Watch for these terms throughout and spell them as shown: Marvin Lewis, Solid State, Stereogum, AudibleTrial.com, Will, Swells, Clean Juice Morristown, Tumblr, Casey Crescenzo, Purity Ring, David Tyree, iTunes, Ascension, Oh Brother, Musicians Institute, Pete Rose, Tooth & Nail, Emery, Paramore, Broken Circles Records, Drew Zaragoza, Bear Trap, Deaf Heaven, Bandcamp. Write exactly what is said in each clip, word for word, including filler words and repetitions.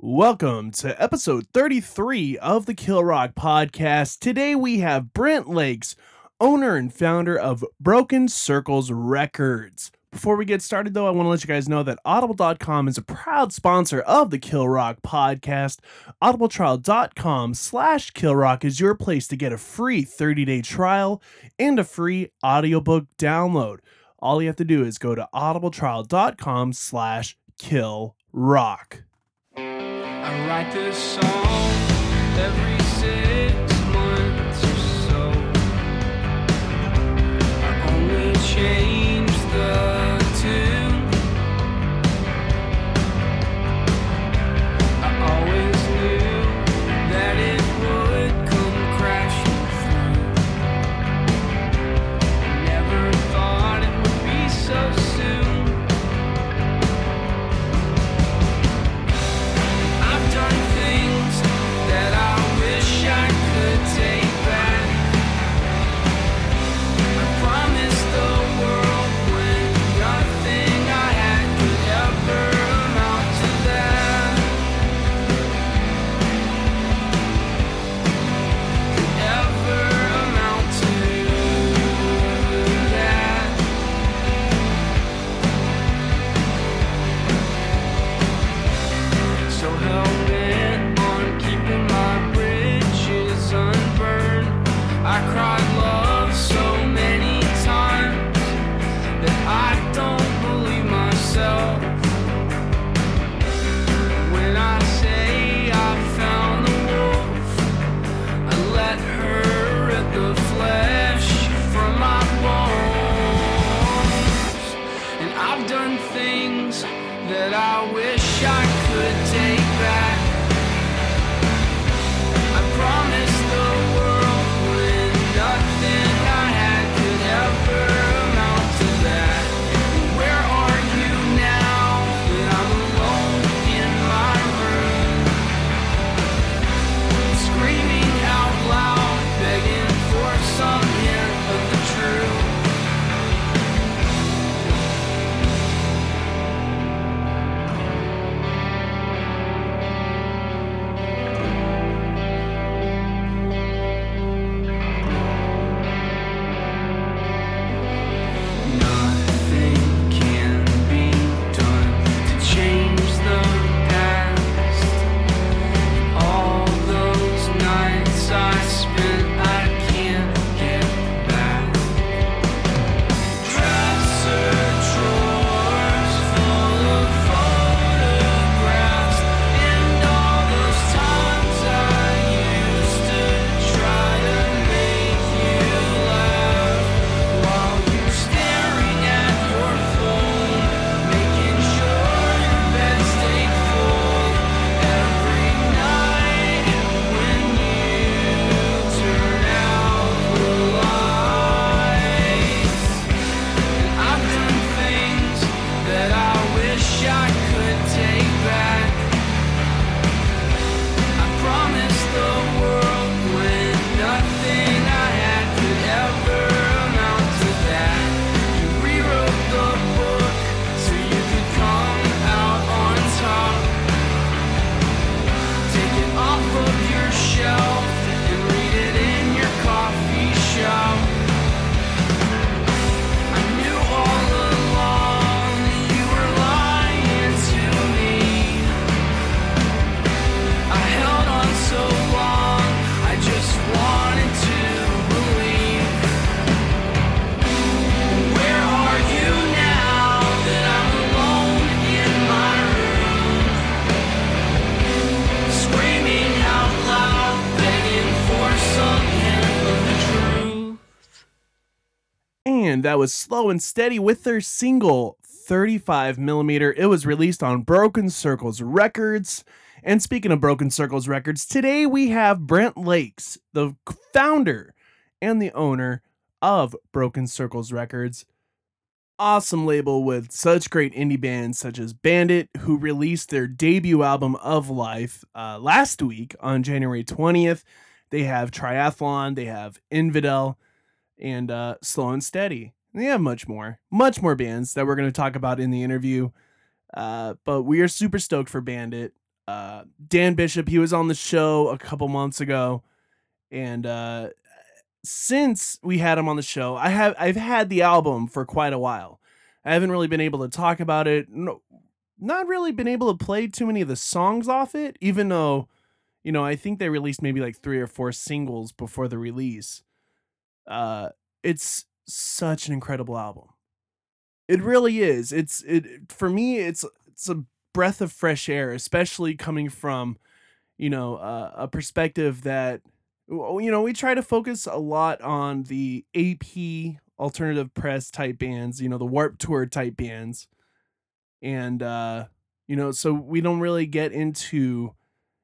Welcome to episode thirty-three of the Kill Rock Podcast. Today we have Brent Lakes, owner and founder of Broken Circles Records. Before we get started, though, I want to let you guys know that Audible dot com is a proud sponsor of the Kill Rock Podcast. AudibleTrial.com slash Kill Rock is your place to get a free thirty-day trial and a free audiobook download. All you have to do is go to AudibleTrial.com slash Kill Rock. I write this song every six months or so. I only change the tune. I always knew that it would come crashing through. I never thought it would be so soon. That was Slow and Steady with their single thirty-five millimeter. It was released on Broken Circles Records. And speaking of Broken Circles Records, today we have Brent Lakes, the founder and the owner of Broken Circles Records. Awesome label with such great indie bands such as Bandit, who released their debut album Of Life uh, last week on January twentieth. They have Triathlon, they have Invidel, and uh, Slow and Steady. And they have much more, much more bands that we're going to talk about in the interview. Uh, but we are super stoked for Bandit. uh, Dan Bishop. He was on the show a couple months ago, and uh, since we had him on the show, I have I've had the album for quite a while. I haven't really been able to talk about it. No, not really been able to play too many of the songs off it, even though, you know, I think they released maybe like three or four singles before the release. Uh, it's such an incredible album. It really is. It's it for me. It's it's a breath of fresh air, especially coming from, you know, uh, a perspective that, you know, we try to focus a lot on the A P alternative press type bands, you know, the Warped Tour type bands, and uh, you know, so we don't really get into,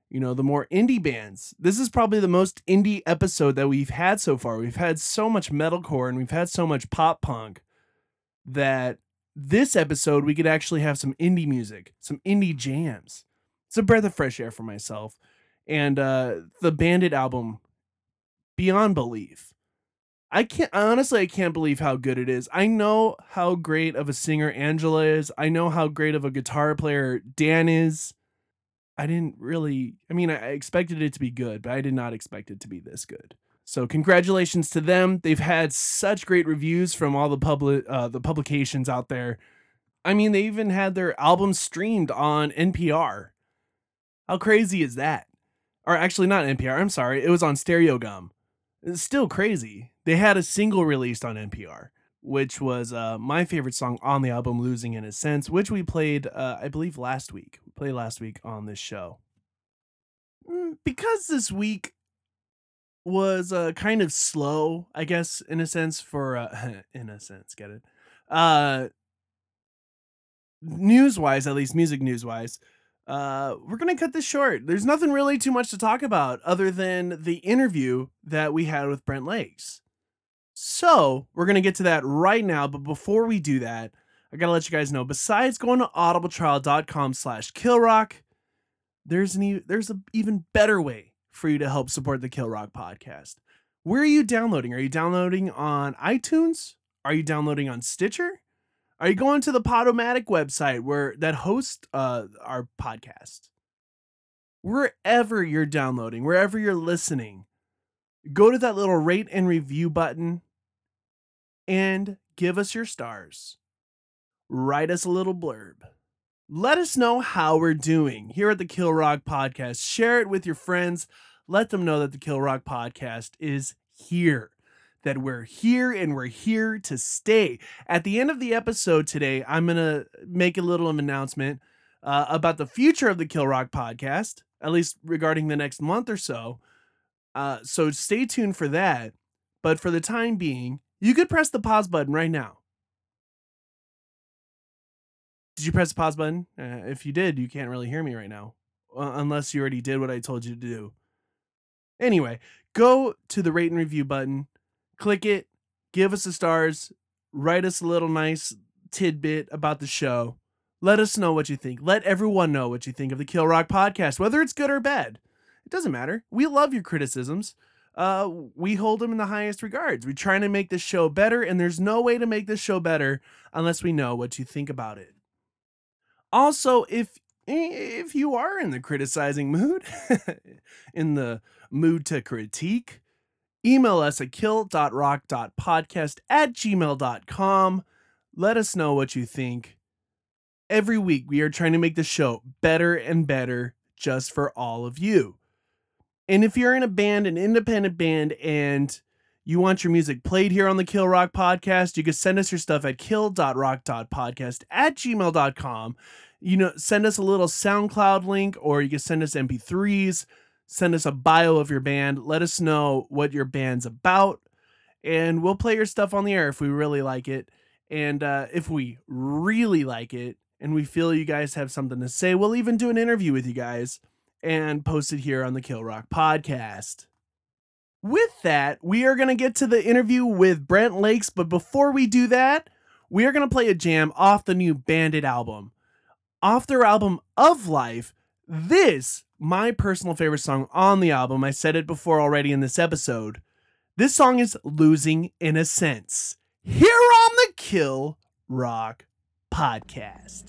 you know, the more indie bands. This is probably the most indie episode that we've had so far. We've had so much metalcore and we've had so much pop punk that this episode we could actually have some indie music, some indie jams. It's a breath of fresh air for myself. And uh, the Bandit album, beyond belief. I can't honestly, I can't believe how good it is. I know how great of a singer Angela is. I know how great of a guitar player Dan is. I didn't really, I mean, I expected it to be good, but I did not expect it to be this good. So congratulations to them. They've had such great reviews from all the public, uh, the publications out there. I mean, they even had their album streamed on N P R. How crazy is that? Or actually not N P R. I'm sorry. It was on Stereogum. It's still crazy. They had a single released on N P R, which was uh, my favorite song on the album, Losing in a Sense, which we played, uh, I believe, last week. We played last week on this show. Because this week was uh, kind of slow, I guess, in a sense, for uh, in a sense, get it? Uh, news-wise, at least music news-wise, uh, we're going to cut this short. There's nothing really too much to talk about other than the interview that we had with Brent Lakes. So we're going to get to that right now. But before we do that, I got to let you guys know, besides going to audible trial dot com slash kill rock, there's an e- there's an even better way for you to help support the Kill Rock podcast. Where are you downloading? Are you downloading on iTunes? Are you downloading on Stitcher? Are you going to the Podomatic website where that hosts uh, our podcast? Wherever you're downloading, wherever you're listening, go to that little rate and review button and give us your stars. Write us a little blurb. Let us know how we're doing here at the Kill Rock Podcast. Share it with your friends. Let them know that the Kill Rock Podcast is here, that we're here and we're here to stay. At the end of the episode today, I'm going to make a little of an announcement uh, about the future of the Kill Rock Podcast, at least regarding the next month or so. Uh, so stay tuned for that. But for the time being, you could press the pause button right now. Did you press the pause button? Uh, if you did, you can't really hear me right now, uh, unless you already did what I told you to do. Anyway, go to the rate and review button, click it, give us the stars, write us a little nice tidbit about the show. Let us know what you think. Let everyone know what you think of the Kill Rock podcast, whether it's good or bad. It doesn't matter. We love your criticisms. Uh, we hold them in the highest regards. We're trying to make this show better, and there's no way to make this show better unless we know what you think about it. Also, if if you are in the criticizing mood, in the mood to critique, email us at kill dot rock dot podcast at gmail dot com. Let us know what you think. Every week, we are trying to make the show better and better just for all of you. And if you're in a band, an independent band, and you want your music played here on the Kill Rock Podcast, you can send us your stuff at kill dot rock dot podcast at gmail dot com. You know, send us a little SoundCloud link, or you can send us M P threes, send us a bio of your band, let us know what your band's about, and we'll play your stuff on the air if we really like it. And uh, if we really like it, and we feel you guys have something to say, we'll even do an interview with you guys and post it here on the Kill Rock Podcast. With that, we are going to get to the interview with Brent Lakes, but before we do that, we are going to play a jam off the new Bandit album. Off their album Of Life, this, my personal favorite song on the album, I said it before already in this episode, this song is Losing in a Sense, here on the Kill Rock Podcast.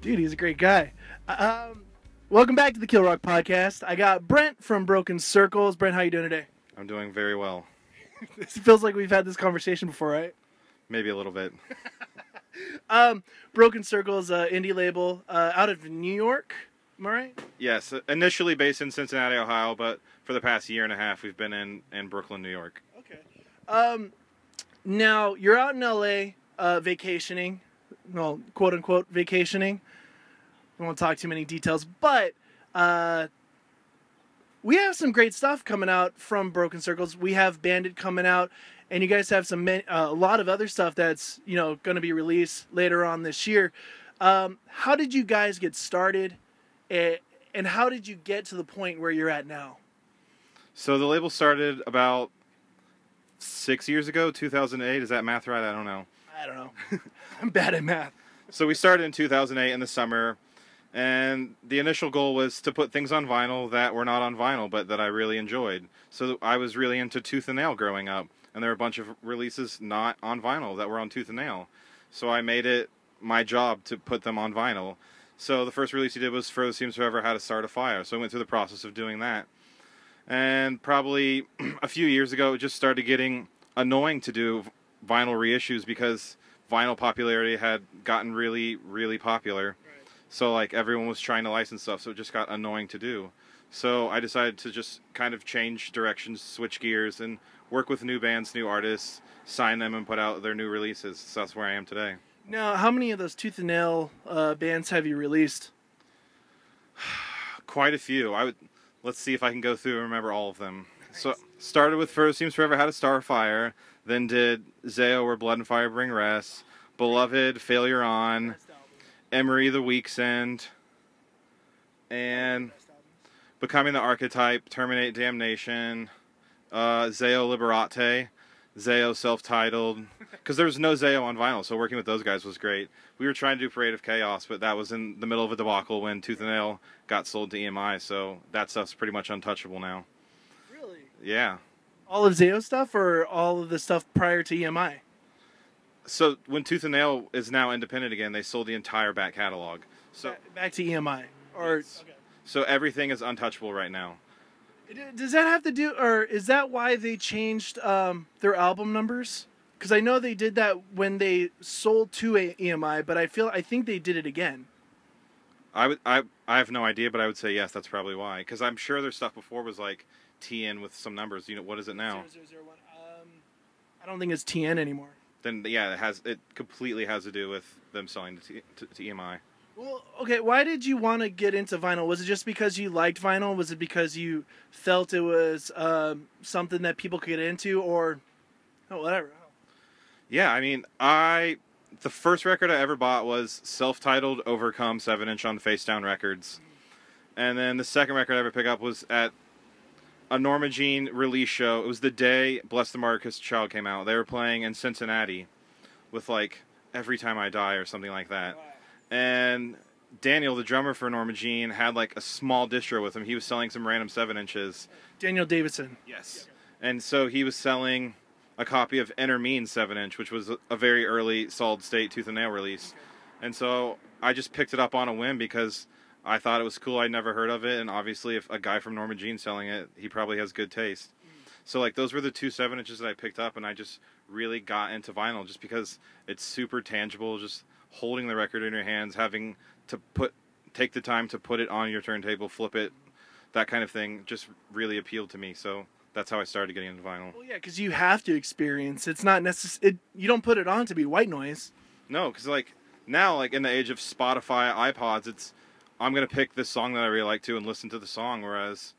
Dude, he's a great guy. Um, welcome back to the Kill Rock Podcast. I got Brent from Broken Circles. Brent, how you doing today? I'm doing very well. This feels like we've had this conversation before, right? Maybe a little bit. um, Broken Circles, uh, indie label uh, out of New York. Am I right? Yes, initially based in Cincinnati, Ohio, but for the past year and a half, we've been in, in Brooklyn, New York. Okay. Um, now, you're out in L A uh, vacationing, well, quote-unquote vacationing. I won't talk too many details, but uh, we have some great stuff coming out from Broken Circles. We have Bandit coming out, and you guys have some uh, a lot of other stuff that's, you know, going to be released later on this year. Um, how did you guys get started? It, and how did you get to the point where you're at now? So the label started about six years ago, two thousand eight. Is that math right? I don't know. I don't know. I'm bad at math. So we started in two thousand eight in the summer, and the initial goal was to put things on vinyl that were not on vinyl, but that I really enjoyed. So I was really into Tooth and Nail growing up, and there were a bunch of releases not on vinyl that were on Tooth and Nail. So I made it my job to put them on vinyl. So the first release he did was Further Seems Forever, How to Start a Fire. So I went through the process of doing that. And probably a few years ago, it just started getting annoying to do vinyl reissues because vinyl popularity had gotten really, really popular. Right. So like everyone was trying to license stuff, so it just got annoying to do. So I decided to just kind of change directions, switch gears, and work with new bands, new artists, sign them, and put out their new releases. So that's where I am today. Now, how many of those Tooth and Nail uh, bands have you released? Quite a few. I would. Let's see if I can go through and remember all of them. Nice. So, started with Further Seems Forever, How to Start a Fire. Then did Zao, Where Blood and Fire Bring Rest. Beloved, Failure On. Emery, The Week's End. And Becoming the Archetype, Terminate Damnation. Uh, Zao, Liberate. Zao self-titled, because there was no Zao on vinyl, so working with those guys was great. We were trying to do Parade of Chaos, but that was in the middle of a debacle when Tooth and Nail got sold to E M I, so that stuff's pretty much untouchable now. Really? Yeah. All of Zao stuff, or all of the stuff prior to E M I? So when Tooth and Nail is now independent again, they sold the entire back catalog. So Back, back to E M I? Or yes. Okay. So everything is untouchable right now. Does that have to do, or is that why they changed um, their album numbers? Because I know they did that when they sold to E M I, but I feel I think they did it again. I would, I, I have no idea, but I would say yes, that's probably why. Because I'm sure their stuff before was like T N with some numbers. You know, what is it now? zero zero zero one. Um, I don't think it's T N anymore. Then yeah, it has. It completely has to do with them selling to, to, to E M I. Well, okay, why did you want to get into vinyl? Was it just because you liked vinyl? Was it because you felt it was um, something that people could get into, or oh, whatever? Oh. Yeah, I mean, I the first record I ever bought was self-titled Overcome seven inch on Face Down Records. And then the second record I ever picked up was at a Norma Jean release show. It was the day Bless the Marcus Child came out. They were playing in Cincinnati with, like, Every Time I Die or something like that. Wow. And Daniel, the drummer for Norma Jean, had like a small distro with him. He was selling some random seven inches. Daniel Davidson. Yes. Yeah. And so he was selling a copy of Enter Mean seven inch, which was a very early Solid State Tooth and Nail release. Okay. And so I just picked it up on a whim because I thought it was cool. I'd never heard of it. And obviously if a guy from Norma Jean selling it, he probably has good taste. Mm. So like those were the two seven inches that I picked up, and I just really got into vinyl just because it's super tangible, just holding the record in your hands, having to put take the time to put it on your turntable, flip it, that kind of thing just really appealed to me. So that's how I started getting into vinyl. Well, yeah, because you have to experience. It's not necessary. It, you don't put it on to be white noise. No, because like now, like in the age of Spotify, iPods, it's I'm gonna pick this song that I really like to and listen to the song. Whereas,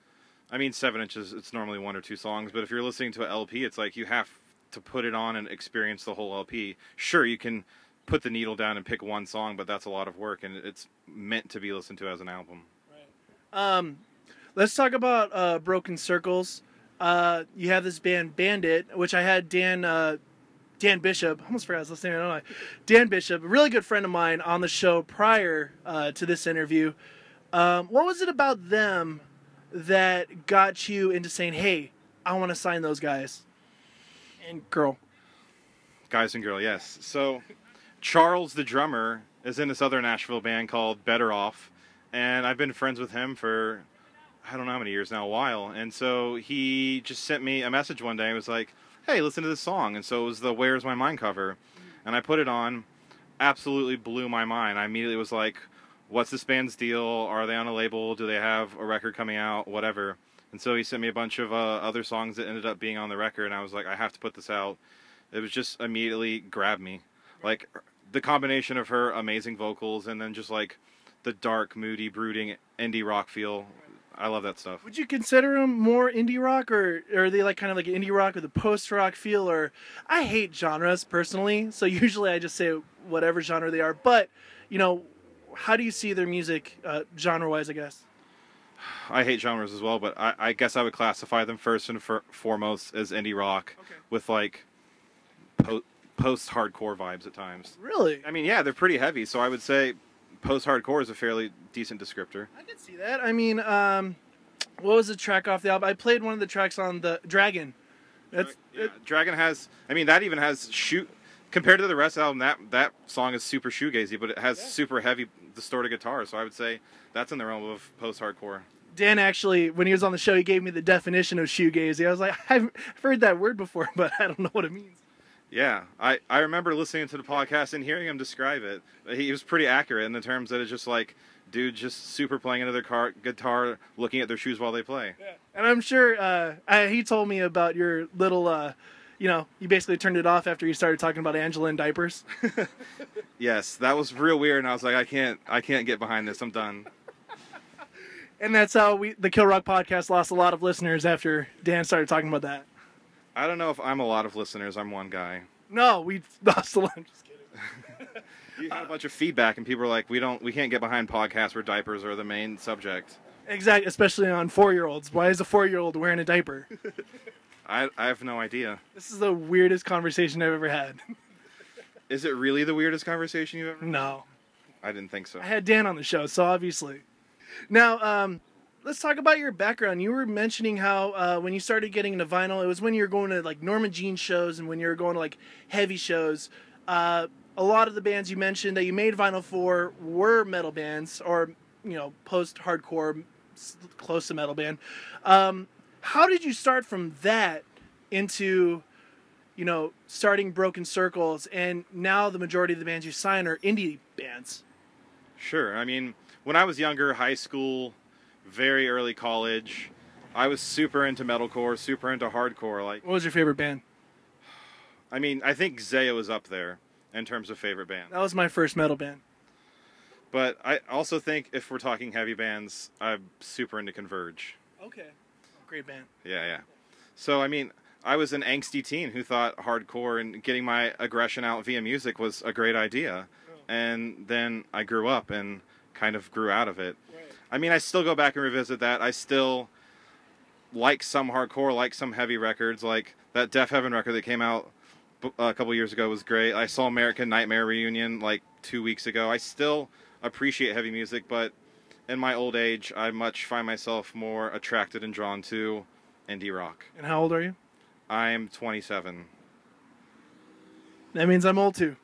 I mean, seven inches, it's normally one or two songs. But if you're listening to an L P, it's like you have to put it on and experience the whole L P. Sure, you can put the needle down and pick one song, but that's a lot of work, and it's meant to be listened to as an album. Right. Um, let's talk about uh, Broken Circles. Uh, you have this band Bandit, which I had Dan uh, Dan Bishop. I almost forgot I was listening. I don't know. Dan Bishop, a really good friend of mine, on the show prior uh, to this interview. Um, what was it about them that got you into saying, "Hey, I want to sign those guys and girl"? Guys and girl, yes. So Charles, the drummer, is in this other Nashville band called Better Off, and I've been friends with him for I don't know how many years now, a while. And so he just sent me a message one day and was like, hey, listen to this song. And so it was the Where's My Mind cover, and I put it on. Absolutely blew my mind. I immediately was like, what's this band's deal? Are they on a label? Do they have a record coming out? Whatever. And so he sent me a bunch of uh, other songs that ended up being on the record, and I was like, I have to put this out. It was just immediately grabbed me. Like, the combination of her amazing vocals and then just, like, the dark, moody, brooding indie rock feel. I love that stuff. Would you consider them more indie rock, or, or are they like kind of like indie rock with a post-rock feel? Or I hate genres personally, so usually I just say whatever genre they are. But, you know, how do you see their music uh, genre-wise, I guess? I hate genres as well, but I, I guess I would classify them first and for, foremost as indie rock, okay, with like po- post-hardcore vibes at times. Really? I mean, yeah, they're pretty heavy, so I would say post-hardcore is a fairly decent descriptor. I did see that. I mean, um, what was the track off the album? I played one of the tracks on the Dragon. That's yeah, it, Dragon has, I mean, that even has shoot, compared to the rest of the album, that, that song is super shoegazy, but it has yeah. super heavy distorted guitar, so I would say that's in the realm of post-hardcore. Dan actually, when he was on the show, he gave me the definition of shoegazy. I was like, I've heard that word before, but I don't know what it means. Yeah, I, I remember listening to the podcast and hearing him describe it. He was pretty accurate in the terms that it's just like, dude, just super playing into their car, guitar, looking at their shoes while they play. Yeah. And I'm sure uh, I, he told me about your little, uh, you know, you basically turned it off after you started talking about Angela and diapers. Yes, that was real weird, and I was like, I can't, I can't get behind this. I'm done. And that's how we, the Kill Rock podcast, lost a lot of listeners after Dan started talking about that. I don't know if I'm a lot of listeners. I'm one guy. No, we lost a lot. I'm just kidding. You had a bunch of feedback, and people were like, "We don't, we can't get behind podcasts where diapers are the main subject." Exactly, especially on four-year-olds. Why is a four-year-old wearing a diaper? I, I have no idea. This is the weirdest conversation I've ever had. Is it really the weirdest conversation you've ever had? No. I didn't think so. I had Dan on the show, so obviously. Now, um... let's talk about your background. You were mentioning how uh, when you started getting into vinyl, it was when you were going to like Norma Jean shows and when you were going to like heavy shows. Uh, a lot of the bands you mentioned that you made vinyl for were metal bands or, you know, post-hardcore, close to metal band. Um, how did you start from that into, you know, starting Broken Circles, and now the majority of the bands you sign are indie bands? Sure. I mean, when I was younger, high school, very early college, I was super into metalcore, super into hardcore. Like, what was your favorite band? I mean, I think Zao was up there in terms of favorite band. That was my first metal band. But I also think if we're talking heavy bands, I'm super into Converge. Okay, great band. Yeah, yeah. So I mean, I was an angsty teen who thought hardcore and getting my aggression out via music was a great idea, oh. and then I grew up and kind of grew out of it. Right. I mean, I still go back and revisit that. I still like some hardcore, like some heavy records. Like, that Deaf Heaven record that came out a couple years ago was great. I saw American Nightmare Reunion, like, two weeks ago. I still appreciate heavy music, but in my old age, I much find myself more attracted and drawn to indie rock. And how old are you? I'm twenty-seven. That means I'm old, too.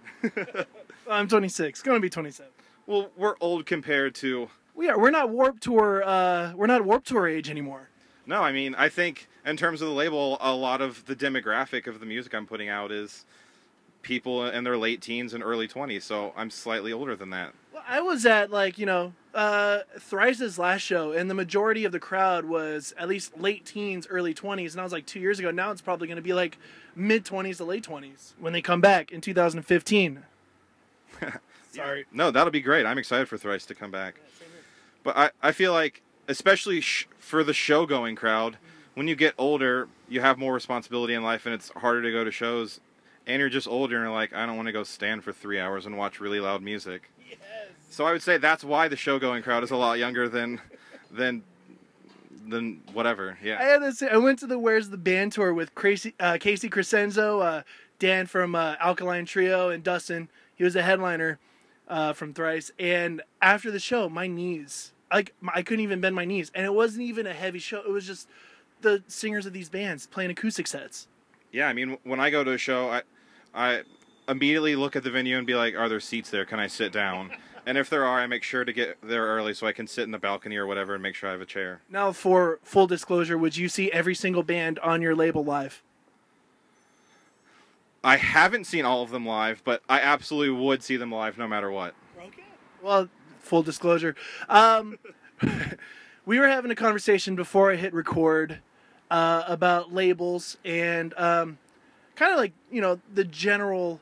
I'm twenty-six. Going to be twenty-seven. Well, we're old compared to... We are. We're not Warped Tour. Uh, we're not Warped Tour age anymore. No, I mean, I think in terms of the label, a lot of the demographic of the music I'm putting out is people in their late teens and early twenties. So I'm slightly older than that. Well, I was at like you know uh, Thrice's last show, and the majority of the crowd was at least late teens, early twenties, and I was like two years ago. Now it's probably going to be like mid twenties to late twenties when they come back in two thousand fifteen. Sorry. Yeah. No, that'll be great. I'm excited for Thrice to come back. Yeah, But I, I feel like, especially sh- for the show-going crowd, when you get older, you have more responsibility in life, and it's harder to go to shows, and you're just older, and you're like, I don't want to go stand for three hours and watch really loud music. Yes. So I would say that's why the show-going crowd is a lot younger than than than whatever. Yeah. I had this, I went to the Where's the Band tour with Casey, uh, Casey Crescenzo, uh, Dan from uh, Alkaline Trio, and Dustin. He was a headliner uh, from Thrice, and after the show, my knees... Like, I couldn't even bend my knees. And it wasn't even a heavy show. It was just the singers of these bands playing acoustic sets. Yeah, I mean, when I go to a show, I I immediately look at the venue and be like, are there seats there? Can I sit down? And if there are, I make sure to get there early so I can sit in the balcony or whatever and make sure I have a chair. Now, for full disclosure, would you see every single band on your label live? I haven't seen all of them live, but I absolutely would see them live no matter what. Okay. Well, full disclosure. Um, we were having a conversation before I hit record uh, about labels and um, kind of like, you know, the general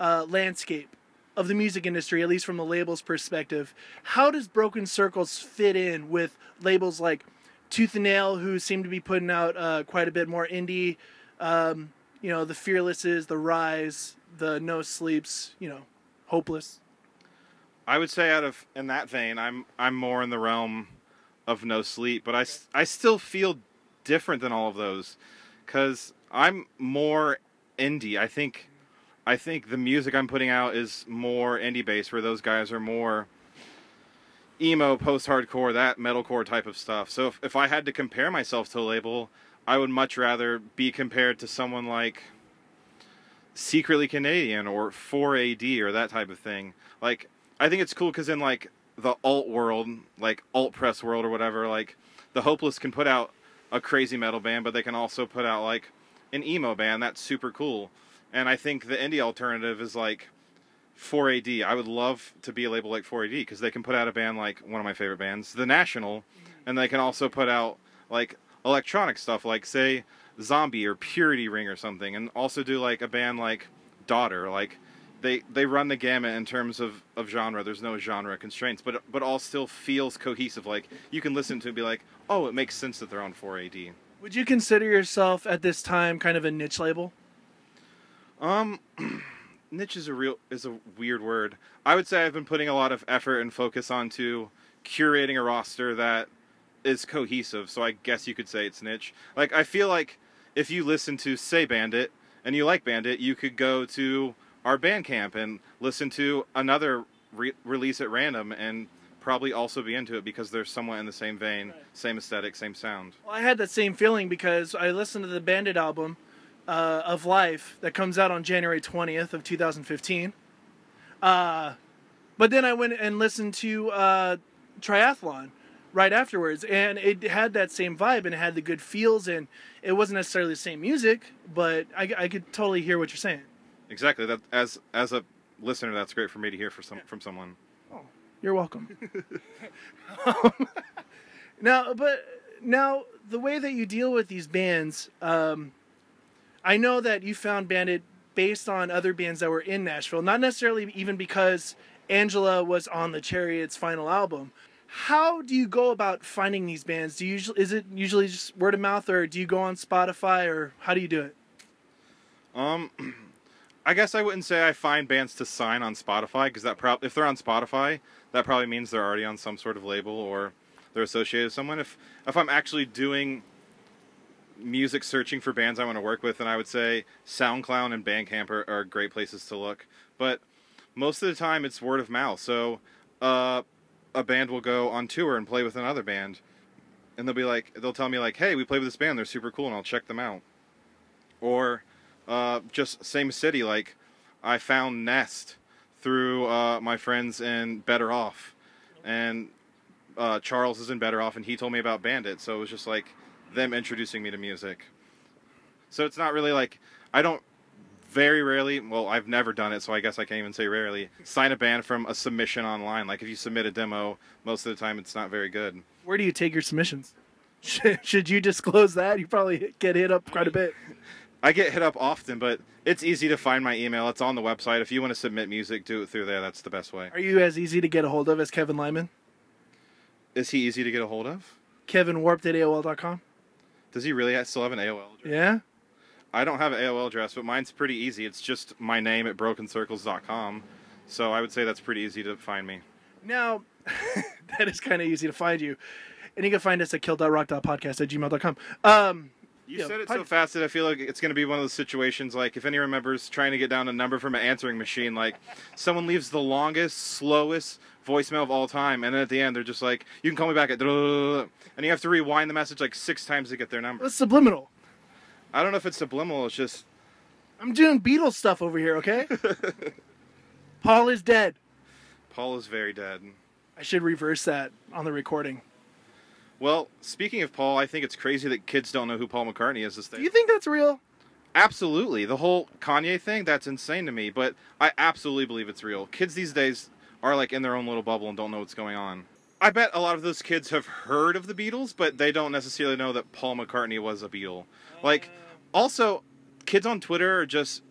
uh, landscape of the music industry, at least from a label's perspective. How does Broken Circles fit in with labels like Tooth and Nail, who seem to be putting out uh, quite a bit more indie, um, you know, the Fearlesses, the Rise, the No Sleeps, you know, Hopeless? I would say out of, in that vein, I'm I'm more in the realm of No Sleep, but I, I still feel different than all of those, because I'm more indie. I think... I think the music I'm putting out is more indie-based, where those guys are more emo, post-hardcore, that metalcore type of stuff. So if, if I had to compare myself to a label, I would much rather be compared to someone like Secretly Canadian or four A D or that type of thing. Like, I think it's cool because in, like, the alt world, like, alt press world or whatever, like, the Hopeless can put out a crazy metal band, but they can also put out, like, an emo band. That's super cool. And I think the indie alternative is like four A D. I would love to be a label like four A D because they can put out a band like one of my favorite bands, The National, and they can also put out like electronic stuff like, say, Zombie or Purity Ring or something, and also do like a band like Daughter. Like they, they run the gamut in terms of, of genre. There's no genre constraints, but but all still feels cohesive. Like you can listen to it and be like, oh, it makes sense that they're on four A D. Would you consider yourself at this time kind of a niche label? Um, niche is a real, is a weird word. I would say I've been putting a lot of effort and focus onto curating a roster that is cohesive, so I guess you could say it's niche. Like, I feel like if you listen to, say, Bandit, and you like Bandit, you could go to our Bandcamp and listen to another re- release at random and probably also be into it because they're somewhat in the same vein, right. Same aesthetic, same sound. Well, I had that same feeling because I listened to the Bandit album, Uh, of Life, that comes out on January twentieth of two thousand fifteen. Uh, but then I went and listened to uh, Triathlon right afterwards, and it had that same vibe, and it had the good feels, and it wasn't necessarily the same music, but I, I could totally hear what you're saying. Exactly. That, as as a listener, that's great for me to hear for some, from someone. Oh, you're welcome. um, now, but now, the way that you deal with these bands... Um, I know that you found Bandit based on other bands that were in Nashville, not necessarily even because Angela was on the Chariot's final album. How do you go about finding these bands? Do you usually, is it usually just word of mouth, or do you go on Spotify, or how do you do it? Um, I guess I wouldn't say I find bands to sign on Spotify, because that prob- if they're on Spotify, that probably means they're already on some sort of label or they're associated with someone. If if I'm actually doing music searching for bands I want to work with, and I would say SoundCloud and Bandcamp are, are great places to look. But most of the time it's word of mouth. So uh, a band will go on tour and play with another band, and they'll be like, they'll tell me like, hey, we played with this band, they're super cool, and I'll check them out. Or uh, just same city, like I found Nest through uh, my friends in Better Off, and uh, Charles is in Better Off, and he told me about Bandit, so it was just like them introducing me to music. So it's not really like, I don't very rarely, well, I've never done it, so I guess I can't even say rarely, sign a band from a submission online. Like if you submit a demo, most of the time it's not very good. Where do you take your submissions? Should you disclose that? You probably get hit up quite a bit. I get hit up often, but it's easy to find my email. It's on the website. If you want to submit music, do it through there. That's the best way. Are you as easy to get a hold of as Kevin Lyman? Is he easy to get a hold of? Kevin Warped at A O L dot com. Does he really still have an A O L address? Yeah. I don't have an A O L address, but mine's pretty easy. It's just my name at broken circles dot com. So I would say that's pretty easy to find me. Now, that is kind of easy to find you. And you can find us at kill dot rock dot podcast at gmail dot com. Um, you you know, said it pod- so fast that I feel like it's going to be one of those situations, like if anyone remembers trying to get down a number from an answering machine, like someone leaves the longest, slowest voicemail of all time, and then at the end they're just like, you can call me back at, and you have to rewind the message like six times to get their number. It's subliminal. I don't know if it's subliminal, it's just I'm doing Beatles stuff over here, okay? Paul is dead. Paul is very dead. I should reverse that on the recording. Well, speaking of Paul, I think it's crazy that kids don't know who Paul McCartney is. This day. Do you think that's real? Absolutely. The whole Kanye thing, that's insane to me, but I absolutely believe it's real. Kids these days are like in their own little bubble and don't know what's going on. I bet a lot of those kids have heard of the Beatles, but they don't necessarily know that Paul McCartney was a Beatle. Like, also, kids on Twitter are just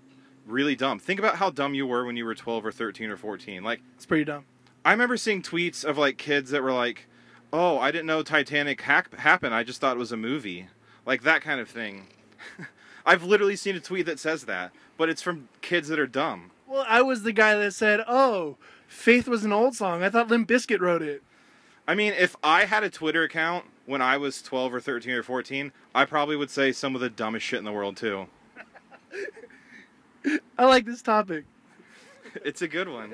really dumb. Think about how dumb you were when you were twelve or thirteen or fourteen. Like, it's pretty dumb. I remember seeing tweets of, like, kids that were like, oh, I didn't know Titanic ha- happened. I just thought it was a movie. Like, that kind of thing. I've literally seen a tweet that says that, but it's from kids that are dumb. Well, I was the guy that said, oh, Faith was an old song. I thought Limp Bizkit wrote it. I mean, if I had a Twitter account when I was twelve or thirteen or fourteen, I probably would say some of the dumbest shit in the world, too. I like this topic. It's a good one.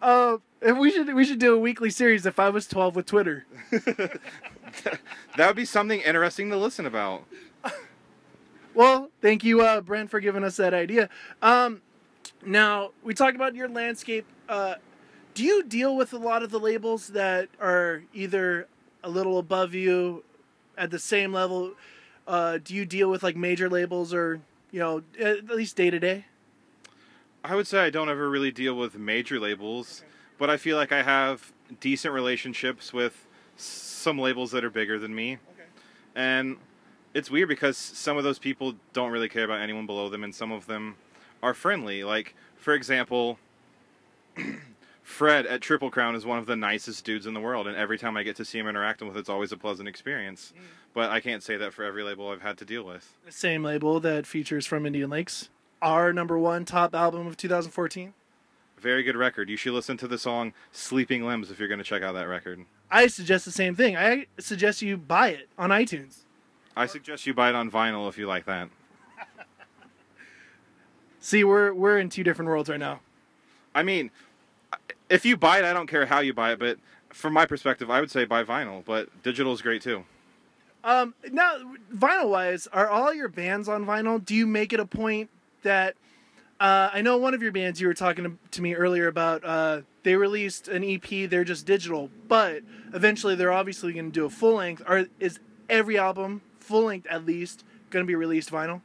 Uh, and we should we should do a weekly series, If I Was twelve with Twitter. That would be something interesting to listen about. Well, thank you, uh, Brent, for giving us that idea. Um, now, we talked about your landscape. Uh, do you deal with a lot of the labels that are either a little above you at the same level? Uh, do you deal with, like, major labels or, you know, at least day-to-day? I would say I don't ever really deal with major labels, okay. But I feel like I have decent relationships with some labels that are bigger than me. Okay. And it's weird because some of those people don't really care about anyone below them, and some of them are friendly. Like, for example, Fred at Triple Crown is one of the nicest dudes in the world, and every time I get to see him interacting with it, it's always a pleasant experience. Mm. But I can't say that for every label I've had to deal with. The same label that features From Indian Lakes, our number one top album of two thousand fourteen. Very good record. You should listen to the song Sleeping Limbs if you're going to check out that record. I suggest the same thing. I suggest you buy it on iTunes. I suggest you buy it on vinyl if you like that. See, we're we're in two different worlds right now. I mean, if you buy it, I don't care how you buy it, but from my perspective, I would say buy vinyl, but digital is great too. Um, now, vinyl-wise, are all your bands on vinyl? Do you make it a point that, uh, I know one of your bands you were talking to, to me earlier about, uh, they released an E P, they're just digital, but eventually they're obviously going to do a full-length. Are, is every album, full-length at least, going to be released vinyl?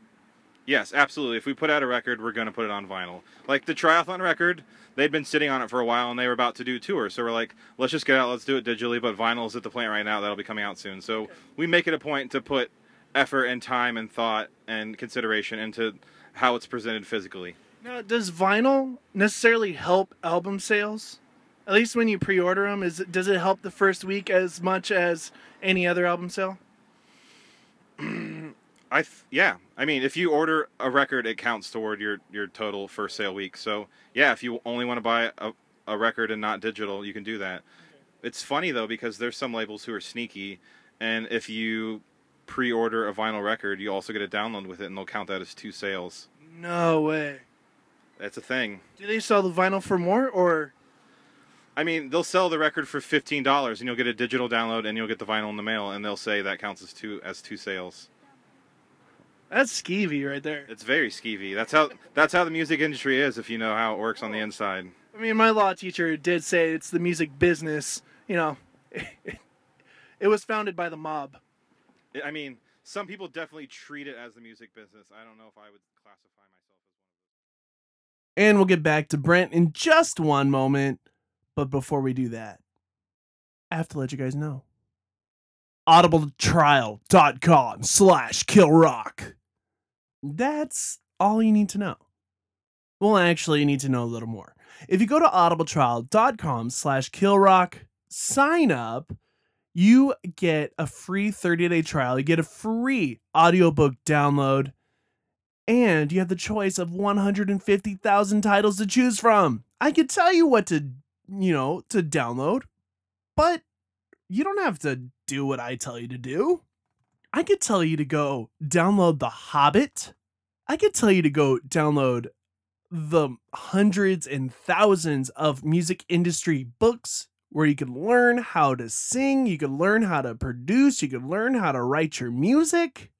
Yes, absolutely. If we put out a record, we're going to put it on vinyl. Like the Triathlon record, they'd been sitting on it for a while, and they were about to do tours, so we're like, let's just get out, let's do it digitally, but vinyl's at the plant right now, that'll be coming out soon. So okay. We make it a point to put effort and time and thought and consideration into how it's presented physically. Now, does vinyl necessarily help album sales? At least when you pre-order them, is it, does it help the first week as much as any other album sale? I th- yeah, I mean, if you order a record, it counts toward your, your total first sale week. So, yeah, if you only want to buy a, a record and not digital, you can do that. Okay. It's funny, though, because there's some labels who are sneaky, and if you pre-order a vinyl record, you also get a download with it, and they'll count that as two sales. No way. That's a thing. Do they sell the vinyl for more, or...? I mean, they'll sell the record for fifteen dollars, and you'll get a digital download, and you'll get the vinyl in the mail, and they'll say that counts as two as two sales. That's skeevy right there. It's very skeevy. That's how that's how the music industry is, if you know how it works on the inside. I mean, my law teacher did say it's the music business. You know, it, it was founded by the mob. I mean, some people definitely treat it as the music business. I don't know if I would classify myself as one. And we'll get back to Brent in just one moment. But before we do that, I have to let you guys know. Audible Trial dot com slash Kill Rock. That's all you need to know. Well, actually, you need to know a little more. If you go to Audible Trial dot com slash Kill Rock, sign up, you get a free thirty-day trial. You get a free audiobook download, and you have the choice of one hundred fifty thousand titles to choose from. I could tell you what to, you know, to download, but you don't have to do what I tell you to do. I could tell you to go download The Hobbit. I could tell you to go download the hundreds and thousands of music industry books where you can learn how to sing, you can learn how to produce, you can learn how to write your music.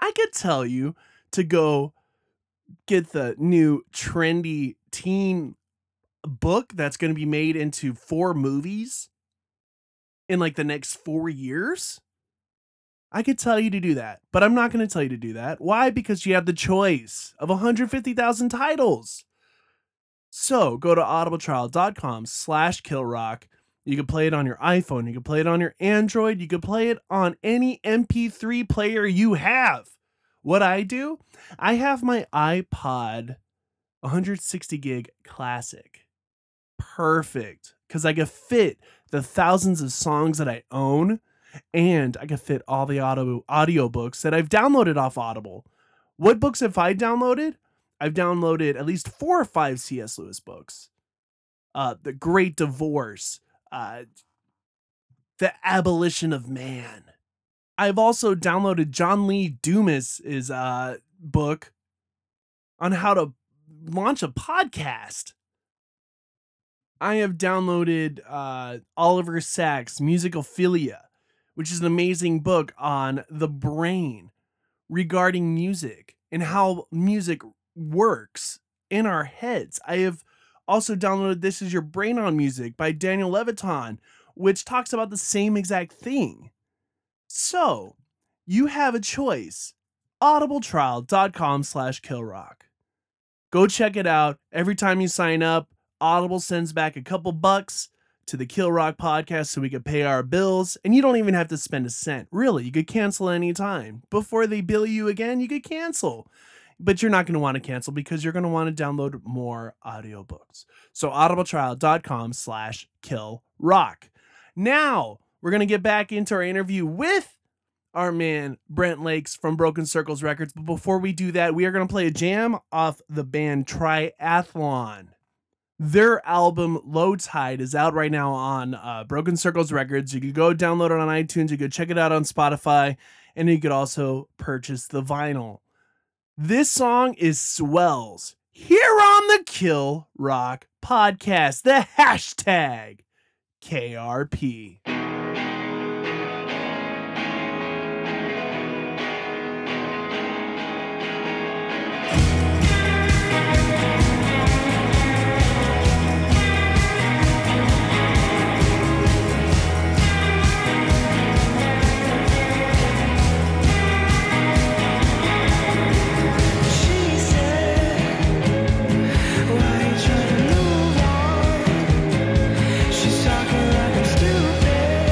I could tell you to go get the new trendy teen book that's going to be made into four movies in like the next four years. I could tell you to do that, but I'm not going to tell you to do that. Why? Because you have the choice of one hundred fifty thousand titles. So go to audibletrial.com slash killrock. You can play it on your iPhone. You can play it on your Android. You can play it on any M P three player you have. What I do, I have my iPod one hundred sixty gig classic. Perfect. Because I can fit the thousands of songs that I own, and I can fit all the audio audiobooks that I've downloaded off Audible. What books have I downloaded? I've downloaded at least four or five C S Lewis books. Uh, The Great Divorce. Uh, the Abolition of Man. I've also downloaded John Lee Dumas's uh, book on how to launch a podcast. I have downloaded uh, Oliver Sacks' Musicophilia, which is an amazing book on the brain regarding music and how music works in our heads. I have also downloaded This Is Your Brain on Music by Daniel Levitan, which talks about the same exact thing. So you have a choice. Audibletrial.com slash killrock. Go check it out. Every time you sign up, Audible sends back a couple bucks to the Kill Rock podcast so we could pay our bills. And you don't even have to spend a cent. Really, you could cancel any time. Before they bill you again, you could cancel. But you're not going to want to cancel because you're going to want to download more audiobooks. So audibletrial.com slash kill rock. Now we're going to get back into our interview with our man, Brent Lakes from Broken Circles Records. But before we do that, we are going to play a jam off the band Triathlon. Their album Low Tide is out right now on uh, Broken Circles Records. You can go download it on iTunes. You can check it out on Spotify, and you could also purchase the vinyl. This song is Swells here on the Kill Rock podcast, the hashtag K R P. She's talking like I'm stupid.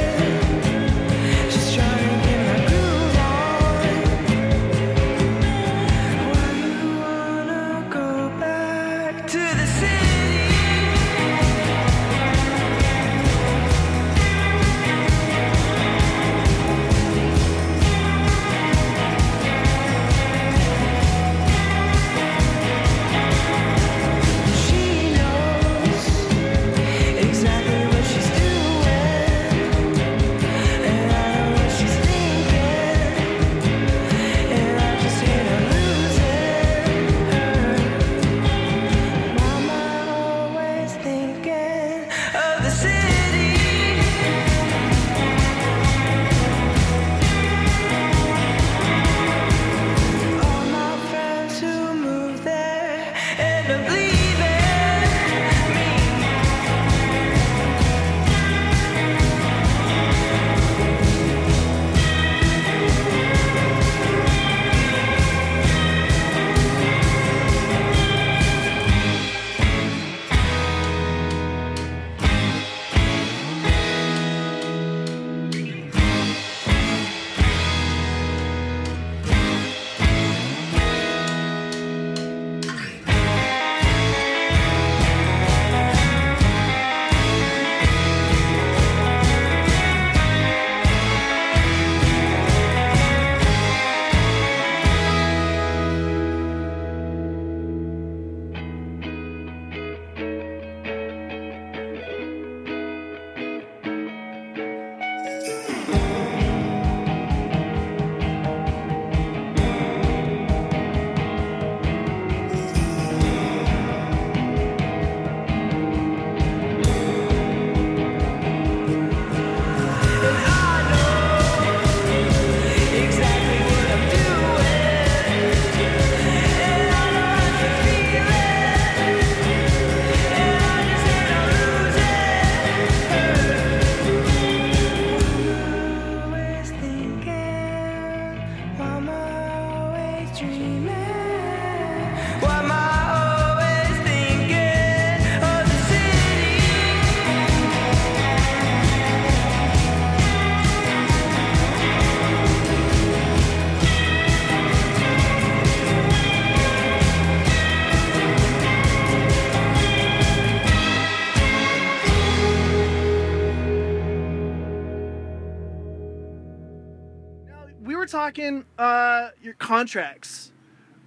talking uh, your contracts.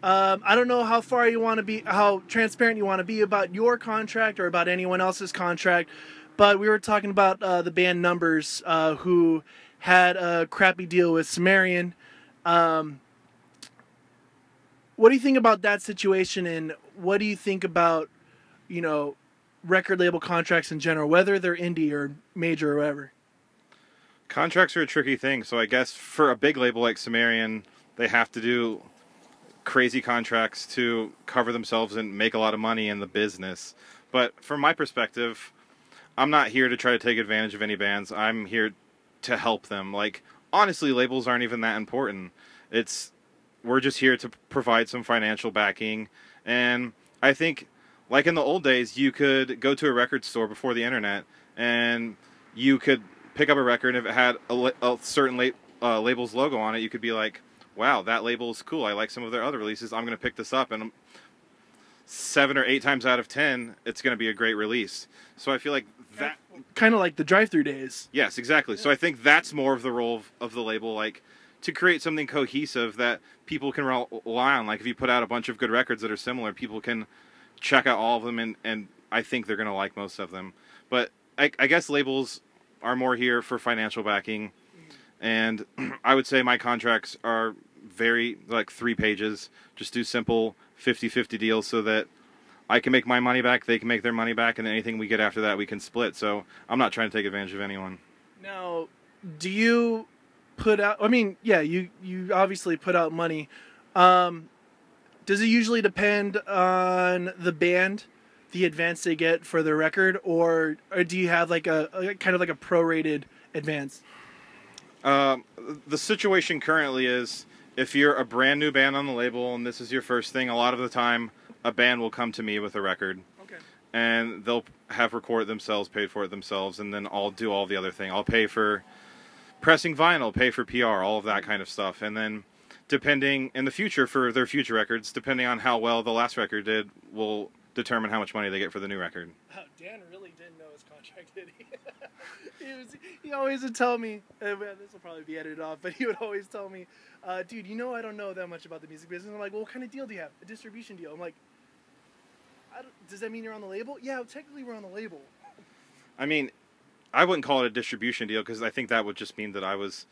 Um, I don't know how far you want to be, how transparent you want to be about your contract or about anyone else's contract, but we were talking about uh, the band Numbers, uh, who had a crappy deal with Sumerian. Um, what do you think about that situation, and what do you think about, you know, record label contracts in general, whether they're indie or major or whatever? Contracts are a tricky thing, so I guess for a big label like Sumerian, they have to do crazy contracts to cover themselves and make a lot of money in the business. But from my perspective, I'm not here to try to take advantage of any bands. I'm here to help them. Like, honestly, labels aren't even that important. It's, we're just here to provide some financial backing. And I think, like in the old days, you could go to a record store before the internet and you could pick up a record, and if it had a, a certain la uh, label's logo on it, you could be like, wow, that label's cool. I like some of their other releases. I'm going to pick this up, and seven or eight times out of ten, it's going to be a great release. So I feel like that... Kind of like the drive-thru days. Yes, exactly. Yeah. So I think that's more of the role of, of the label, like, to create something cohesive that people can rely on. Like, if you put out a bunch of good records that are similar, people can check out all of them, and, and I think they're going to like most of them. But I, I guess labels are more here for financial backing, and I would say my contracts are very, like, three pages. Just do simple fifty fifty deals so that I can make my money back, they can make their money back, and anything we get after that we can split. So I'm not trying to take advantage of anyone. Now, do you put out, I mean, yeah, you, you obviously put out money. Um, does it usually depend on the band, the advance they get for their record, or, or do you have like a, a kind of like a prorated advance? Um, the situation currently is, if you're a brand new band on the label and this is your first thing, a lot of the time a band will come to me with a record. Okay. And they'll have recorded themselves, paid for it themselves, and then I'll do all the other thing. I'll pay for pressing vinyl, pay for P R, all of that kind of stuff. And then depending in the future for their future records, depending on how well the last record did, will determine how much money they get for the new record. Oh, Dan really didn't know his contract, did he? he, was, he always would tell me, and this will probably be edited off, but he would always tell me, uh, dude, you know I don't know that much about the music business. I'm like, well, what kind of deal do you have? A distribution deal. I'm like, I don't, does that mean you're on the label? Yeah, technically we're on the label. I mean, I wouldn't call it a distribution deal, because I think that would just mean that I was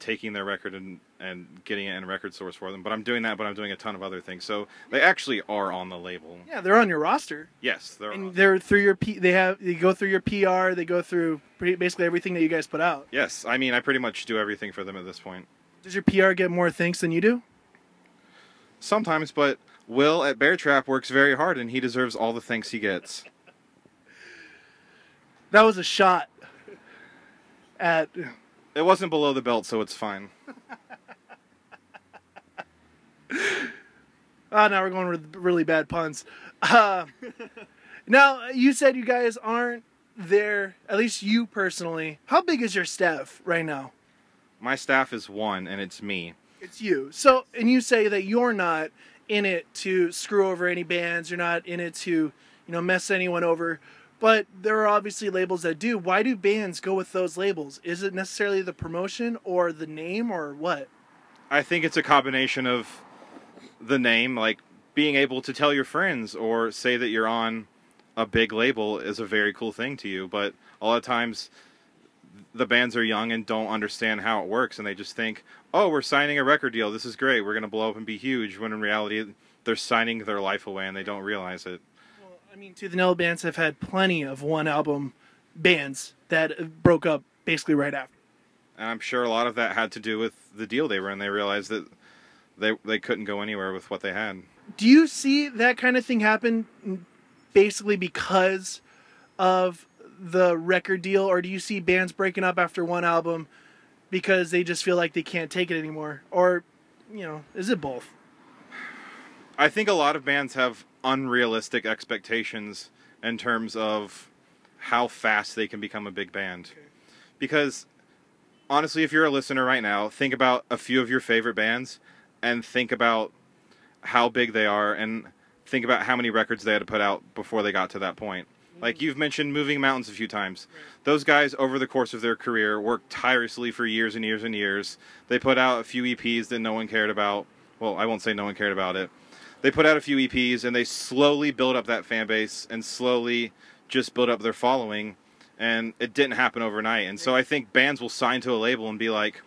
taking their record and, and getting it in a record source for them. But I'm doing that, but I'm doing a ton of other things. So they actually are on the label. Yeah, they're on your roster. Yes, they're and on. They're through your P, they have they go through your P R, they go through pretty, basically everything that you guys put out. Yes, I mean, I pretty much do everything for them at this point. Does your P R get more thanks than you do? Sometimes, but Will at Bear Trap works very hard and he deserves all the thanks he gets. That was a shot at... It wasn't below the belt, so it's fine. Oh, now we're going with really bad puns. Uh, now, you said you guys aren't there, at least you personally. How big is your staff right now? My staff is one, and it's me. It's you. So, and you say that you're not in it to screw over any bands. You're not in it to, you know, mess anyone over. But there are obviously labels that do. Why do bands go with those labels? Is it necessarily the promotion or the name or what? I think it's a combination of the name, like being able to tell your friends or say that you're on a big label is a very cool thing to you. But a lot of times the bands are young and don't understand how it works. And they just think, oh, we're signing a record deal. This is great. We're going to blow up and be huge. When in reality, they're signing their life away and they don't realize it. I mean, Tooth and Nail bands have had plenty of one-album bands that broke up basically right after. And I'm sure a lot of that had to do with the deal they were in. They realized that they they couldn't go anywhere with what they had. Do you see that kind of thing happen basically because of the record deal, or do you see bands breaking up after one album because they just feel like they can't take it anymore? Or, you know, is it both? I think a lot of bands have unrealistic expectations in terms of how fast they can become a big band. Okay. Because, honestly, if you're a listener right now, think about a few of your favorite bands and think about how big they are and think about how many records they had to put out before they got to that point. Like, you've mentioned Moving Mountains a few times. Those guys, over the course of their career, worked tirelessly for years and years and years. They put out a few E Ps that no one cared about. Well, I won't say no one cared about it. They put out a few E Ps, and they slowly built up that fan base and slowly just built up their following. And it didn't happen overnight. And so I think bands will sign to a label and be like,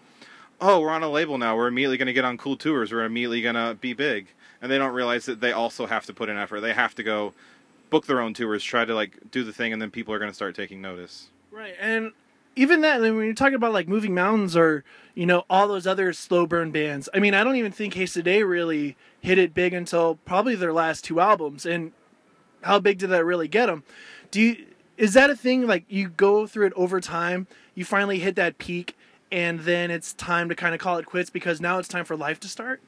oh, we're on a label now. We're immediately going to get on cool tours. We're immediately going to be big. And they don't realize that they also have to put in effort. They have to go book their own tours, try to, like, do the thing, and then people are going to start taking notice. Right, and even that, I mean, when you're talking about, like, Moving Mountains or, you know, all those other slow burn bands, I mean, I don't even think Haste Today really hit it big until probably their last two albums, and how big did that really get them? Do you, is that a thing, like, you go through it over time, you finally hit that peak, and then it's time to kind of call it quits because now it's time for life to start?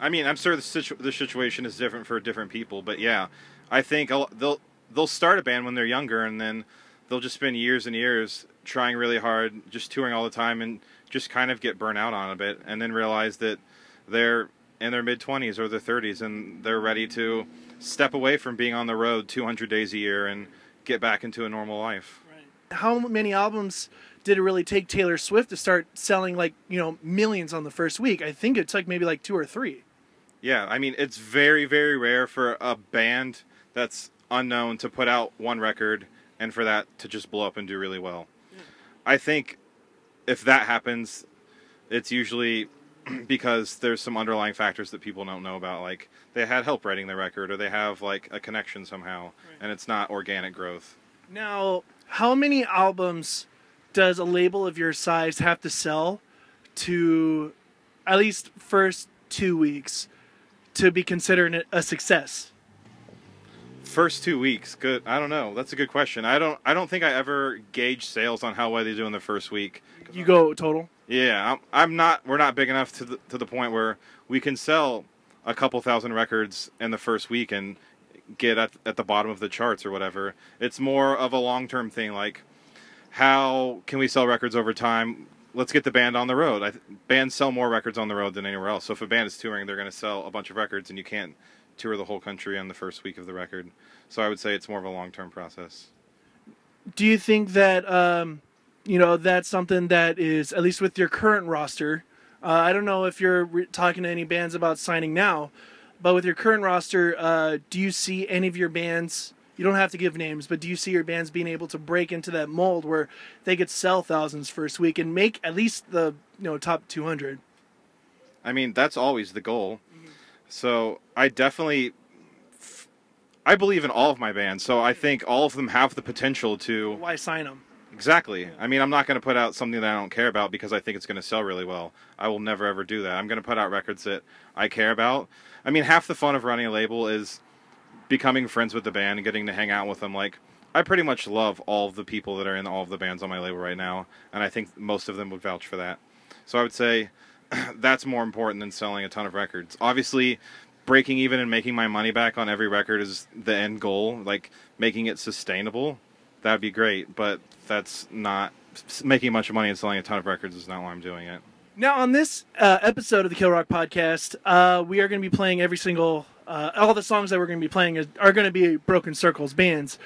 I mean, I'm sure the, situ- the situation is different for different people, but yeah, I think I'll, they'll they'll start a band when they're younger, and then they'll just spend years and years trying really hard, just touring all the time, and just kind of get burnt out on a bit, and then realize that they're in their mid-twenties or their thirties, and they're ready to step away from being on the road two hundred days a year and get back into a normal life. Right. How many albums did it really take Taylor Swift to start selling, like, you know, millions on the first week? I think it took maybe like two or three. Yeah, I mean, it's very, very rare for a band that's unknown to put out one record and for that to just blow up and do really well. Yeah. I think if that happens, it's usually because there's some underlying factors that people don't know about, like they had help writing the record or they have like a connection somehow, right. And it's not organic growth. Now, how many albums does a label of your size have to sell to at least first two weeks to be considered a success? First two weeks, good. I don't know. That's a good question. I don't. I don't think I ever gauge sales on how well they do in the first week. You go total? Yeah, I'm, I'm not. We're not big enough to the, to the point where we can sell a couple thousand records in the first week and get at, at the bottom of the charts or whatever. It's more of a long-term thing. Like, how can we sell records over time? Let's get the band on the road. I th- bands sell more records on the road than anywhere else. So if a band is touring, they're going to sell a bunch of records, and you can't tour the whole country on the first week of the record. So I would say it's more of a long-term process. Do you think that, um, you know, that's something that is, at least with your current roster, uh, I don't know if you're re- talking to any bands about signing now, but with your current roster, uh, do you see any of your bands, you don't have to give names, but do you see your bands being able to break into that mold where they could sell thousands first week and make at least the, you know, top two hundred? I mean, that's always the goal. So I definitely, I believe in all of my bands, so I think all of them have the potential to... Why sign them? Exactly. Yeah. I mean, I'm not going to put out something that I don't care about because I think it's going to sell really well. I will never, ever do that. I'm going to put out records that I care about. I mean, half the fun of running a label is becoming friends with the band and getting to hang out with them. Like, I pretty much love all of the people that are in all of the bands on my label right now, and I think most of them would vouch for that. So I would say... that's more important than selling a ton of records. Obviously, breaking even and making my money back on every record is the end goal. Like, making it sustainable, that would be great. But that's not... Making a bunch of money and selling a ton of records is not why I'm doing it. Now, on this uh, episode of the Kill Rock Podcast, uh, we are going to be playing every single... Uh, all the songs that we're going to be playing are going to be Broken Circles bands.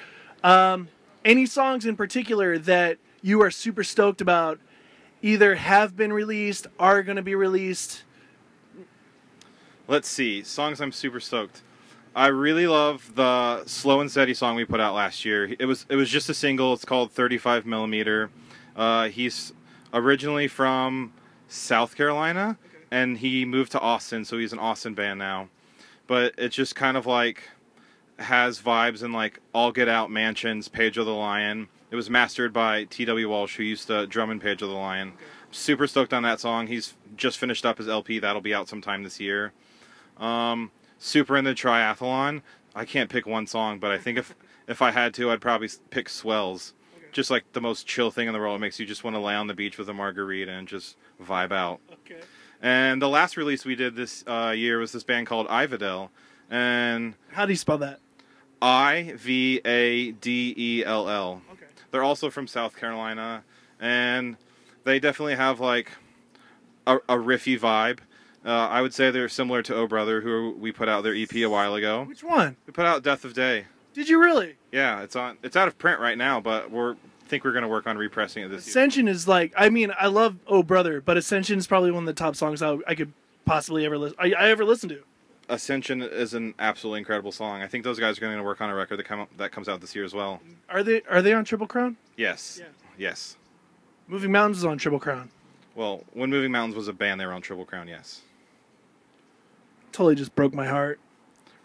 Um, any songs in particular that you are super stoked about either have been released, are going to be released? Let's see. Songs I'm super stoked. I really love the Slow and Steady song we put out last year. It was it was just a single. It's called thirty-five millimeter. Uh, he's originally from South Carolina, okay, and he moved to Austin, so he's an Austin band now. But it just kind of like has vibes in like All Get Out, Mansions, Pedro the Lion. It was mastered by T W Walsh, who used to drum in Page of the Lion. Okay. Super stoked on that song. He's just finished up his L P. That'll be out sometime this year. Um, super into Triathlon. I can't pick one song, but I think if, if I had to, I'd probably pick Swells. Okay. Just like the most chill thing in the world. It makes you just want to lay on the beach with a margarita and just vibe out. Okay. And the last release we did this uh, year was this band called Invidel. And how do you spell that? I V A D E L L. Okay. They're also from South Carolina, and they definitely have, like, a, a riffy vibe. Uh, I would say they're similar to Oh Brother, who we put out their E P a while ago. Which one? We put out Death of Day. Did you really? Yeah, it's on. It's out of print right now, but we're think we're going to work on repressing it this Ascension year. Ascension is like, I mean, I love Oh Brother, but Ascension is probably one of the top songs I, I could possibly ever listen. I, I ever listen to. Ascension is an absolutely incredible song. I think those guys are going to work on a record that come that comes out this year as well. Are they Are they on Triple Crown? Yes. Yeah. Yes. Moving Mountains is on Triple Crown. Well, when Moving Mountains was a band, they were on Triple Crown. Yes. Totally just broke my heart.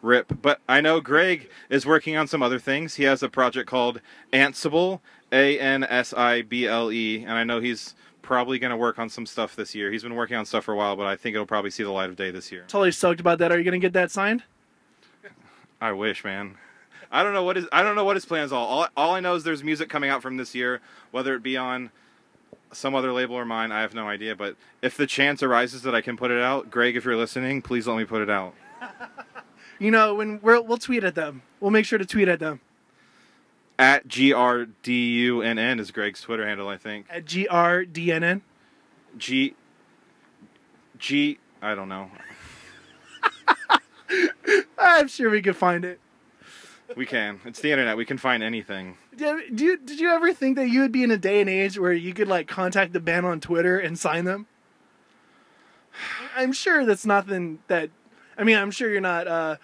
Rip. But I know Greg is working on some other things. He has a project called Ansible, A N S I B L E, and I know he's probably going to work on some stuff this year. He's been working on stuff for a while, but I think it'll probably see the light of day this year. Totally stoked about that. Are you going to get that signed? I wish, man. I don't know what his, I don't know what his plans are. All, all I know is there's music coming out from this year, whether it be on some other label or mine, I have no idea. But if the chance arises that I can put it out, Greg, if you're listening, please let me put it out. You know, when we're, we'll tweet at them. We'll make sure to tweet at them. At G R D U N N is Greg's Twitter handle, I think. At G R D N N? G... G... I don't know. I'm sure we could find it. We can. It's the internet. We can find anything. Did you, did you ever think that you would be in a day and age where you could, like, contact the band on Twitter and sign them? I'm sure that's nothing that... I mean, I'm sure you're not uh,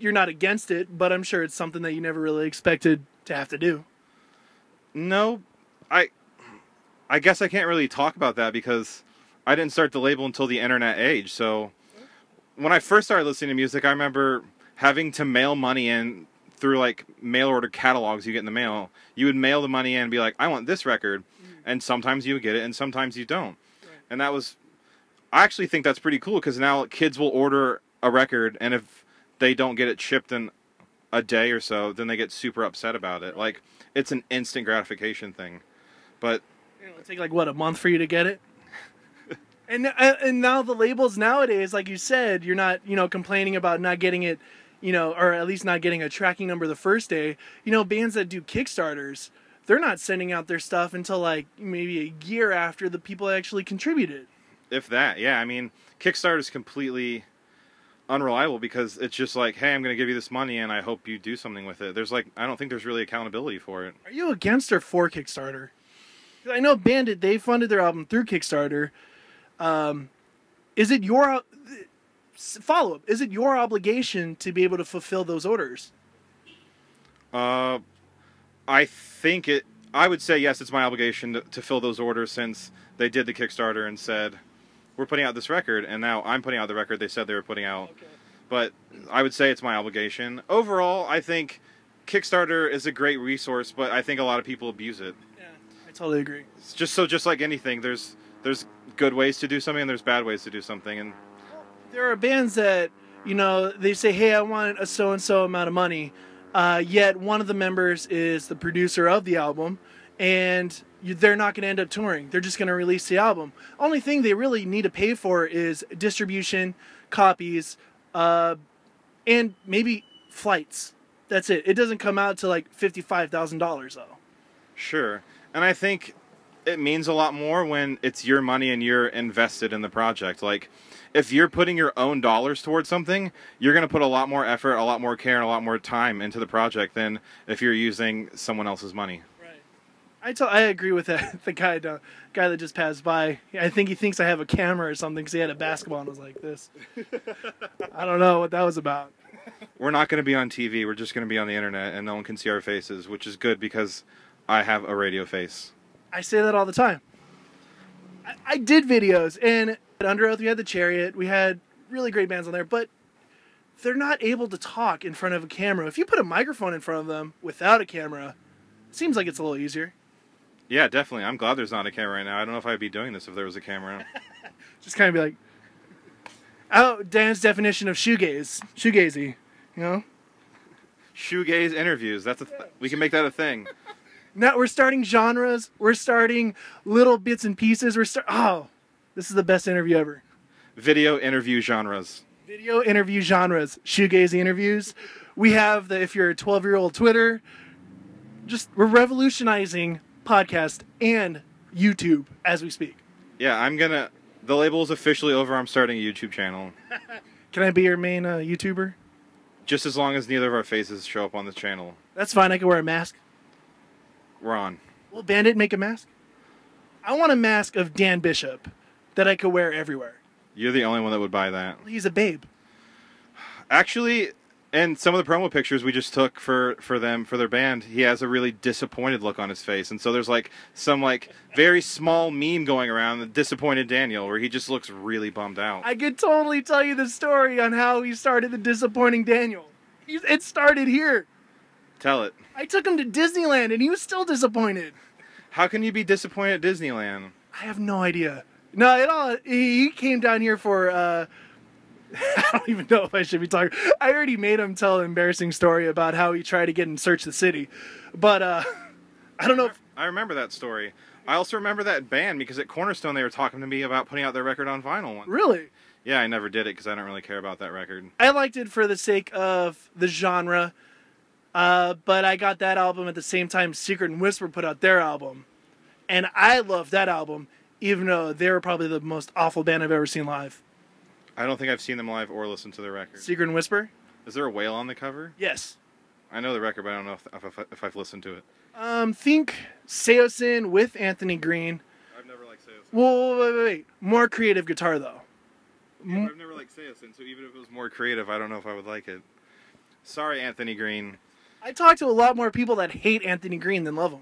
you're not against it, but I'm sure it's something that you never really expected to have to do. No, I I guess I can't really talk about that because I didn't start the label until the internet age. So when I first started listening to music, I remember having to mail money in through like mail order catalogs you get in the mail. You would mail the money in and be like, I want this record. Mm-hmm. And sometimes you would get it and sometimes you don't. Right. And that was, I actually think that's pretty cool because now kids will order a record, and if they don't get it shipped in a day or so, then they get super upset about it. Like, it's an instant gratification thing. But it'll take like what, a month for you to get it? and and now the labels nowadays, like you said, you're not, you know, complaining about not getting it, you know, or at least not getting a tracking number the first day. You know, bands that do Kickstarters, they're not sending out their stuff until like maybe a year after the people actually contributed. If that. Yeah, I mean, Kickstarter is completely unreliable because it's just like, hey, I'm going to give you this money and I hope you do something with it. There's like, I don't think there's really accountability for it. Are you against or for Kickstarter? I know Bandit, they funded their album through Kickstarter. Um, is it your, follow up, is it your obligation to be able to fulfill those orders? Uh, I think it, I would say yes, it's my obligation to, to fill those orders since they did the Kickstarter and said, we're putting out this record, and now I'm putting out the record they said they were putting out. Okay. But I would say it's my obligation. Overall, I think Kickstarter is a great resource, but I think a lot of people abuse it. Yeah, I totally agree. It's just so, just like anything, there's there's good ways to do something, and there's bad ways to do something. And there are bands that, you know, they say, hey, I want a so-and-so amount of money, uh, yet one of the members is the producer of the album, and they're not going to end up touring. They're just going to release the album. Only thing they really need to pay for is distribution, copies, uh, and maybe flights. That's it. It doesn't come out to like fifty-five thousand dollars though. Sure. And I think it means a lot more when it's your money and you're invested in the project. Like, if you're putting your own dollars towards something, you're going to put a lot more effort, a lot more care, and a lot more time into the project than if you're using someone else's money. I tell, I agree with that. The guy, the guy that just passed by, I think he thinks I have a camera or something because he had a basketball and was like this. I don't know what that was about. We're not going to be on T V. We're just going to be on the internet, and no one can see our faces, which is good because I have a radio face. I say that all the time. I, I did videos, and at Under Oath we had The Chariot. We had really great bands on there, but they're not able to talk in front of a camera. If you put a microphone in front of them without a camera, it seems like it's a little easier. Yeah, definitely. I'm glad there's not a camera right now. I don't know if I'd be doing this if there was a camera. Just kind of be like, oh, Dan's definition of shoegaze, shoegazy, you know? Shoegaze interviews. That's a th- we can make that a thing. Now we're starting genres. We're starting little bits and pieces. We're start. Oh, this is the best interview ever. Video interview genres. Video interview genres. Shoegazy interviews. We have the if you're a twelve-year-old Twitter. Just we're revolutionizing podcast and YouTube as we speak. Yeah, I'm gonna. The label is officially over. I'm starting a YouTube channel. Can I be your main uh, YouTuber? Just as long as neither of our faces show up on the channel. That's fine. I can wear a mask. We're on. Will Bandit make a mask? I want a mask of Dan Bishop that I could wear everywhere. You're the only one that would buy that. He's a babe. Actually, and some of the promo pictures we just took for, for them, for their band, he has a really disappointed look on his face. And so there's like some like very small meme going around, the disappointed Daniel, where he just looks really bummed out. I could totally tell you the story on how he started the disappointing Daniel. It started here. Tell it. I took him to Disneyland and he was still disappointed. How can you be disappointed at Disneyland? I have no idea. No, it all. He came down here for. Uh, I don't even know if I should be talking. I already made him tell an embarrassing story about how he tried to get in Search the City, but uh, I don't know. If... I remember that story. I also remember that band because at Cornerstone they were talking to me about putting out their record on vinyl. One. Really? Yeah, I never did it because I don't really care about that record. I liked it for the sake of the genre, uh, but I got that album at the same time Secret and Whisper put out their album, and I loved that album. Even though they were probably the most awful band I've ever seen live. I don't think I've seen them live or listened to their record. Secret and Whisper? Is there a whale on the cover? Yes. I know the record, but I don't know if, if, if I've listened to it. Um, think Seosin with Anthony Green. I've never liked Seosin. Whoa, wait, wait, wait. More creative guitar, though. Yeah, I've never liked Seosin, so even if it was more creative, I don't know if I would like it. Sorry, Anthony Green. I talk to a lot more people that hate Anthony Green than love him.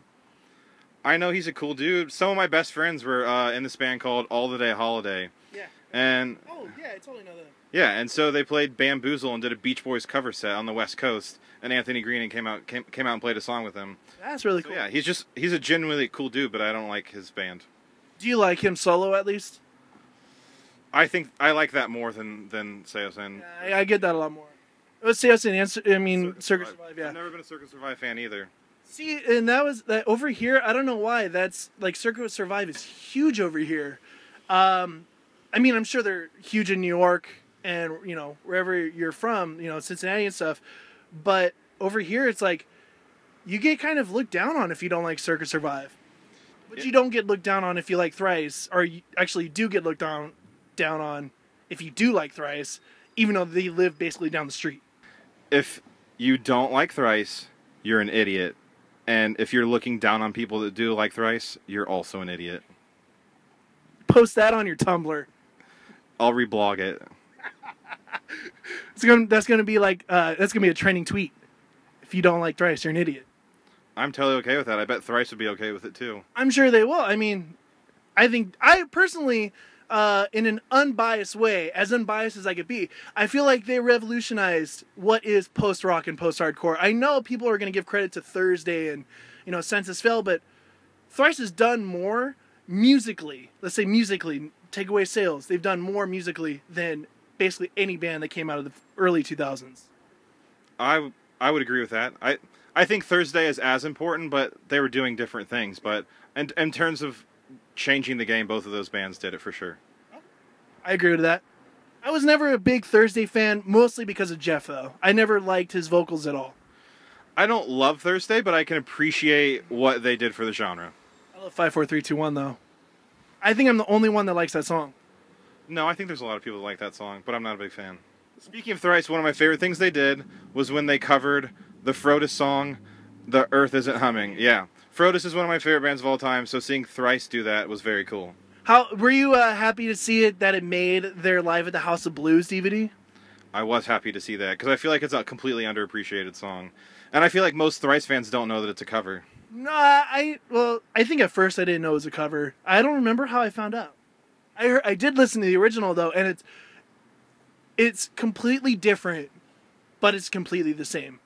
I know he's a cool dude. Some of my best friends were uh, in this band called All the Day Holiday. Yeah. And oh, yeah, I totally know that. Yeah, and so they played Bamboozle and did a Beach Boys cover set on the West Coast, and Anthony Green came out came, came out and played a song with him. That's really so, cool. Yeah, he's just he's a genuinely cool dude, but I don't like his band. Do you like him solo at least? I think I like that more than than Seosin. Yeah, I, I get that a lot more. It was Seosin, I mean Circus, Circus Survive. Survive, yeah. I've never been a Circus Survive fan either. See, and that was that over here. I don't know why. That's like Circus Survive is huge over here. Um, I mean, I'm sure they're huge in New York and you know wherever you're from, you know Cincinnati and stuff. But over here, it's like you get kind of looked down on if you don't like Circus Survive. But yeah. You don't get looked down on if you like Thrice, or you actually you do get looked down down on if you do like Thrice, even though they live basically down the street. If you don't like Thrice, you're an idiot. And if you're looking down on people that do like Thrice, you're also an idiot. Post that on your Tumblr. I'll reblog it. It's gonna, that's going to be like uh, that's going to be a trending tweet. If you don't like Thrice, you're an idiot. I'm totally okay with that. I bet Thrice would be okay with it too. I'm sure they will. I mean, I think I personally, uh, in an unbiased way, as unbiased as I could be, I feel like they revolutionized what is post-rock and post-hardcore. I know people are going to give credit to Thursday and, you know, Census Fail, but Thrice has done more musically, let's say musically, take away sales, they've done more musically than basically any band that came out of the early two thousands. I, I would agree with that. I, I think Thursday is as important, but they were doing different things, but and in terms of changing the game, both of those bands did it for sure. I agree with that. I was never a big Thursday fan, mostly because of Jeff, though. I never liked his vocals at all. I don't love Thursday, but I can appreciate what they did for the genre. I love five four three two one, though. I think I'm the only one that likes that song. No, I think there's a lot of people that like that song, but I'm not a big fan. Speaking of Thrice, one of my favorite things they did was when they covered the Frotis song, The Earth Isn't Humming. Yeah. Frotis is one of my favorite bands of all time, so seeing Thrice do that was very cool. How were you uh, happy to see it that it made their Live at the House of Blues D V D? I was happy to see that, because I feel like it's a completely underappreciated song. And I feel like most Thrice fans don't know that it's a cover. No, I, well, I think at first I didn't know it was a cover. I don't remember how I found out. I heard, I did listen to the original, though, and it's, it's completely different, but it's completely the same.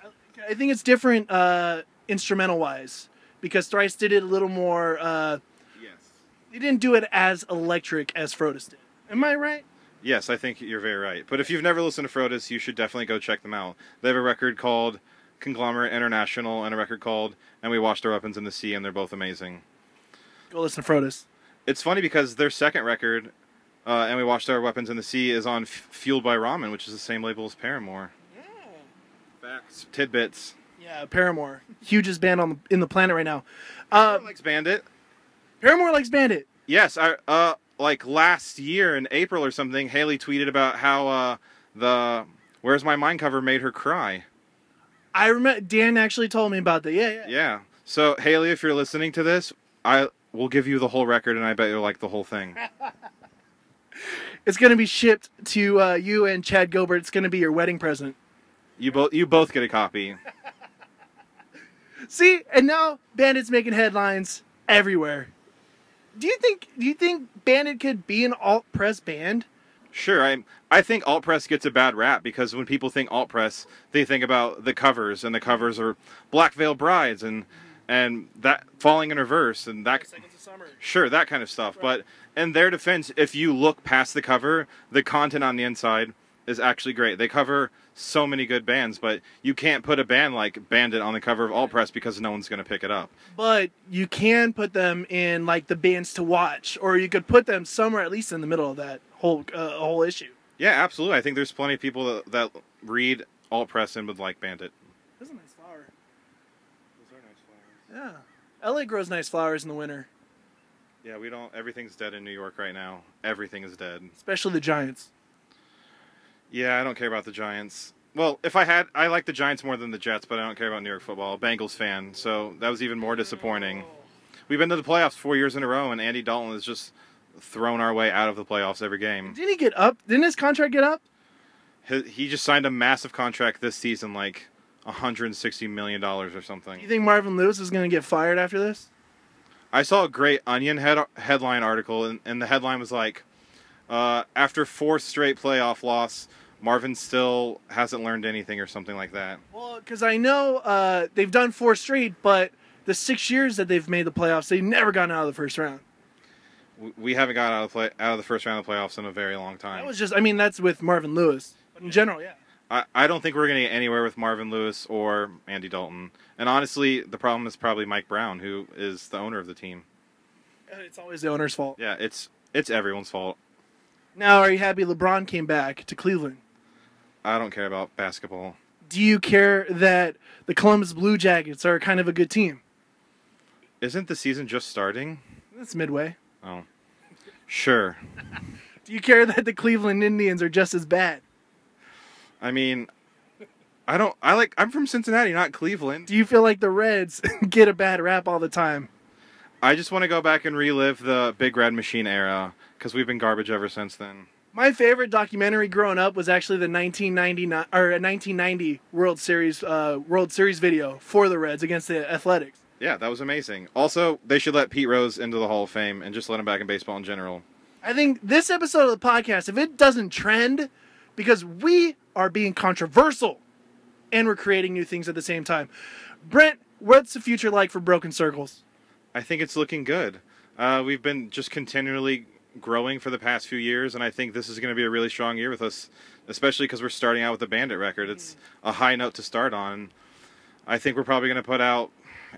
I, I think it's different, uh... instrumental wise, because Thrice did it a little more uh yes they didn't do it as electric as Frotis did. Am I right? Yes, I think you're very right. But if you've never listened to Frotis, you should definitely go check them out. They have a record called Conglomerate International and a record called And We Washed Our Weapons in the Sea, and they're both amazing. Go listen to Frotis. It's funny because their second record, uh And We Washed Our Weapons in the Sea, is on F- Fueled by Ramen, which is the same label as Paramore. Yeah. Facts. Tidbits. Yeah, Paramore, hugest band on the, in the planet right now. Uh, Paramore likes Bandit. Paramore likes Bandit. Yes, I, uh, like last year in April or something, Haley tweeted about how uh, the Where's My Mind cover made her cry. I remember Dan actually told me about that. Yeah, yeah. Yeah. So Haley, if you're listening to this, I will give you the whole record, and I bet you'll like the whole thing. It's gonna be shipped to uh, you and Chad Gilbert. It's gonna be your wedding present. You both, you both get a copy. See, and now Bandit's making headlines everywhere. Do you think? Do you think Bandit could be an alt press band? Sure, I I think alt press gets a bad rap because when people think alt press, they think about the covers, and the covers are Black Veil Brides and and that Falling in Reverse and that Seconds of Summer. Sure, that kind of stuff. Right. But in their defense, if you look past the cover, the content on the inside is actually great. They cover so many good bands, but you can't put a band like Bandit on the cover of alt press because no one's going to pick it up. But you can put them in like the bands to watch, or you could put them somewhere at least in the middle of that whole uh, whole issue. Yeah, absolutely. I think there's plenty of people that, that read alt press and would like Bandit. That's a nice flower. Those are nice flowers. Yeah, L A grows nice flowers in the winter. Yeah, we don't. Everything's dead in New York right now. Everything is dead, especially the Giants. Yeah, I don't care about the Giants. Well, if I had, I like the Giants more than the Jets, but I don't care about New York football. Bengals fan, so that was even more disappointing. We've been to the playoffs four years in a row, and Andy Dalton has just thrown our way out of the playoffs every game. Did he get up? Didn't his contract get up? He, he just signed a massive contract this season, like one hundred sixty million dollars or something. Do you think Marvin Lewis is going to get fired after this? I saw a great Onion head, headline article, and, and the headline was like, uh, after four straight playoff loss, Marvin still hasn't learned anything or something like that. Well, because I know uh, they've done four straight, but the six years that they've made the playoffs, they've never gotten out of the first round. We haven't gotten out of the play, out of the first round of the playoffs in a very long time. That was just, I mean, that's with Marvin Lewis. But in general, yeah. I, I don't think we're going to get anywhere with Marvin Lewis or Andy Dalton. And honestly, the problem is probably Mike Brown, who is the owner of the team. It's always the owner's fault. Yeah, it's it's everyone's fault. Now, are you happy LeBron came back to Cleveland? I don't care about basketball. Do you care that the Columbus Blue Jackets are kind of a good team? Isn't the season just starting? It's midway. Oh. Sure. Do you care that the Cleveland Indians are just as bad? I mean, I don't I like I'm from Cincinnati, not Cleveland. Do you feel like the Reds get a bad rap all the time? I just want to go back and relive the Big Red Machine era cuz we've been garbage ever since then. My favorite documentary growing up was actually the nineteen ninety-nine or nineteen ninety World Series uh, World Series video for the Reds against the Athletics. Yeah, that was amazing. Also, they should let Pete Rose into the Hall of Fame and just let him back in baseball in general. I think this episode of the podcast, if it doesn't trend, because we are being controversial and we're creating new things at the same time. Brent, what's the future like for Broken Circles? I think it's looking good. Uh, we've been just continually growing for the past few years, and I think this is going to be a really strong year with us, especially because we're starting out with the Bandit record. It's a high note to start on. I think we're probably going to put out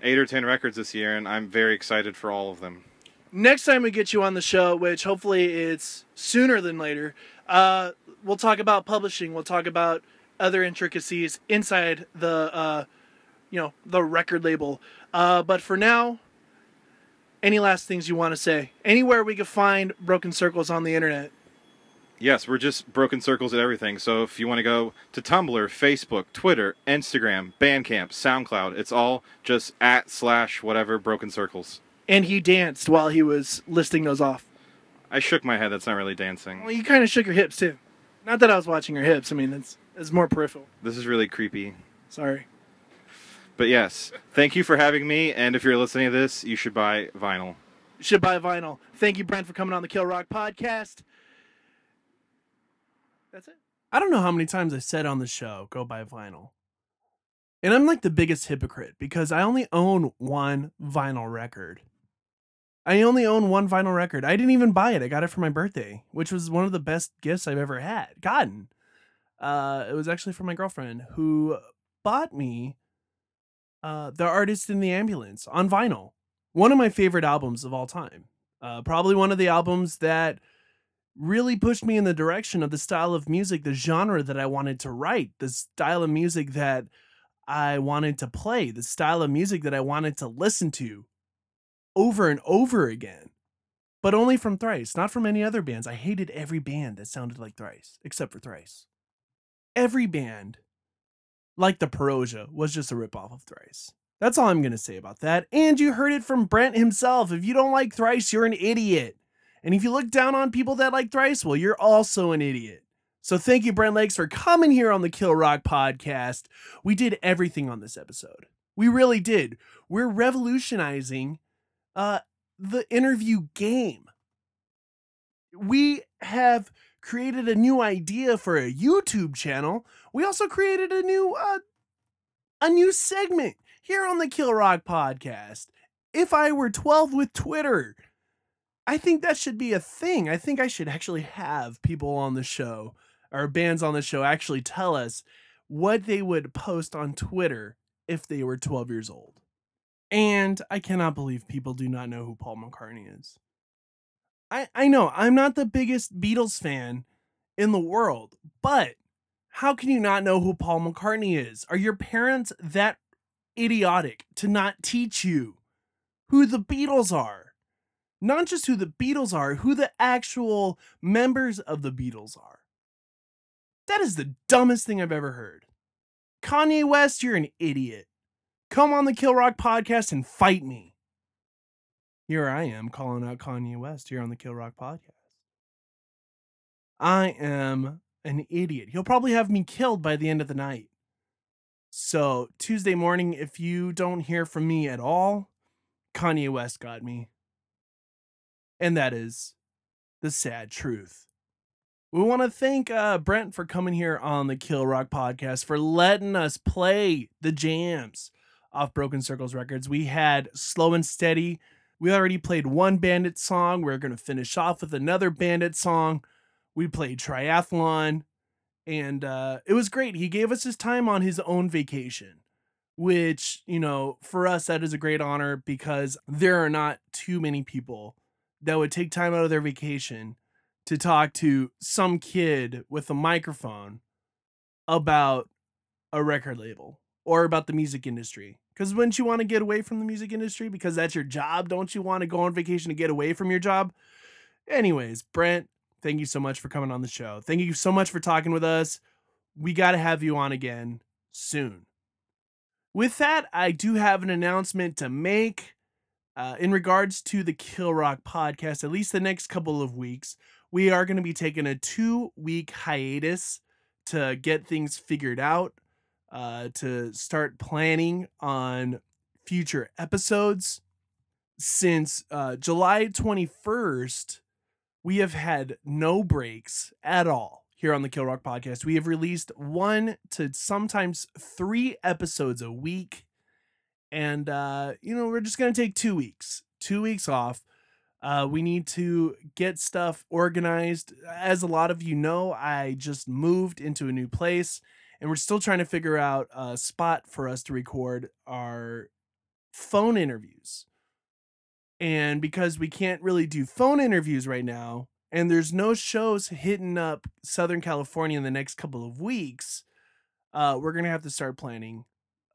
eight or ten records this year, and I'm very excited for all of them. Next time we get you on the show, which hopefully it's sooner than later, uh, we'll talk about publishing. We'll talk about other intricacies inside the, uh, you know, the record label. Uh, but for now, any last things you want to say? Anywhere we can find Broken Circles on the internet. Yes, we're just Broken Circles at everything. So if you want to go to Tumblr, Facebook, Twitter, Instagram, Bandcamp, SoundCloud, it's all just at slash whatever Broken Circles. And he danced while he was listing those off. I shook my head. That's not really dancing. Well, you kind of shook your hips, too. Not that I was watching your hips. I mean, it's, it's more peripheral. This is really creepy. Sorry. But yes, thank you for having me, and if you're listening to this, you should buy vinyl. You should buy vinyl. Thank you, Brent, for coming on the Kill Rock Podcast. That's it. I don't know how many times I said on the show, go buy vinyl. And I'm like the biggest hypocrite, because I only own one vinyl record. I only own one vinyl record. I didn't even buy it. I got it for my birthday, which was one of the best gifts I've ever had. Gotten. Uh, it was actually from my girlfriend, who bought me Uh, the Artist in the Ambulance on vinyl. One of my favorite albums of all time. Uh, probably one of the albums that really pushed me in the direction of the style of music, the genre that I wanted to write, the style of music that I wanted to play, the style of music that I wanted to listen to over and over again. But only from Thrice, not from any other bands. I hated every band that sounded like Thrice, except for Thrice. every band like the Perosia was just a ripoff of Thrice. That's all I'm going to say about that. And you heard it from Brent himself. If you don't like Thrice, you're an idiot. And if you look down on people that like Thrice, well, you're also an idiot. So thank you, Brent Lakes, for coming here on the Kill Rock podcast. We did everything on this episode. We really did. We're revolutionizing uh, the interview game. We have created a new idea for a YouTube channel. We also created a new uh, a new segment here on the Kill Rock podcast. If I were twelve with Twitter, I think that should be a thing. I think I should actually have people on the show or bands on the show actually tell us what they would post on Twitter if they were twelve years old. And I cannot believe people do not know who Paul McCartney is. I, I know I'm not the biggest Beatles fan in the world, but how can you not know who Paul McCartney is? Are your parents that idiotic to not teach you who the Beatles are? Not just who the Beatles are, who the actual members of the Beatles are. That is the dumbest thing I've ever heard. Kanye West, you're an idiot. Come on the Kill Rock podcast and fight me. Here I am calling out Kanye West here on the Kill Rock podcast. I am an idiot. He'll probably have me killed by the end of the night. So Tuesday morning, if you don't hear from me at all, Kanye West got me. And that is the sad truth. We want to thank uh, Brent for coming here on the Kill Rock podcast, for letting us play the jams off Broken Circles Records. We had Slow and Steady. We already played one Bandit song. We're going to finish off with another Bandit song. We played Triathlon. And uh, it was great. He gave us his time on his own vacation, which, you know, for us, that is a great honor because there are not too many people that would take time out of their vacation to talk to some kid with a microphone about a record label or about the music industry. Because wouldn't you want to get away from the music industry? Because that's your job. Don't you want to go on vacation to get away from your job? Anyways, Brent, thank you so much for coming on the show. Thank you so much for talking with us. We got to have you on again soon. With that, I do have an announcement to make. Uh, in regards to the Kill Rock podcast, at least the next couple of weeks, we are going to be taking a two-week hiatus to get things figured out, uh, to start planning on future episodes. Since uh, July twenty-first, we have had no breaks at all here on the Kill Rock podcast. We have released one to sometimes three episodes a week. And, uh, you know, we're just going to take two weeks, two weeks off. Uh, we need to get stuff organized. As a lot of you know, I just moved into a new place and we're still trying to figure out a spot for us to record our phone interviews. And because we can't really do phone interviews right now, and there's no shows hitting up Southern California in the next couple of weeks, uh, we're going to have to start planning.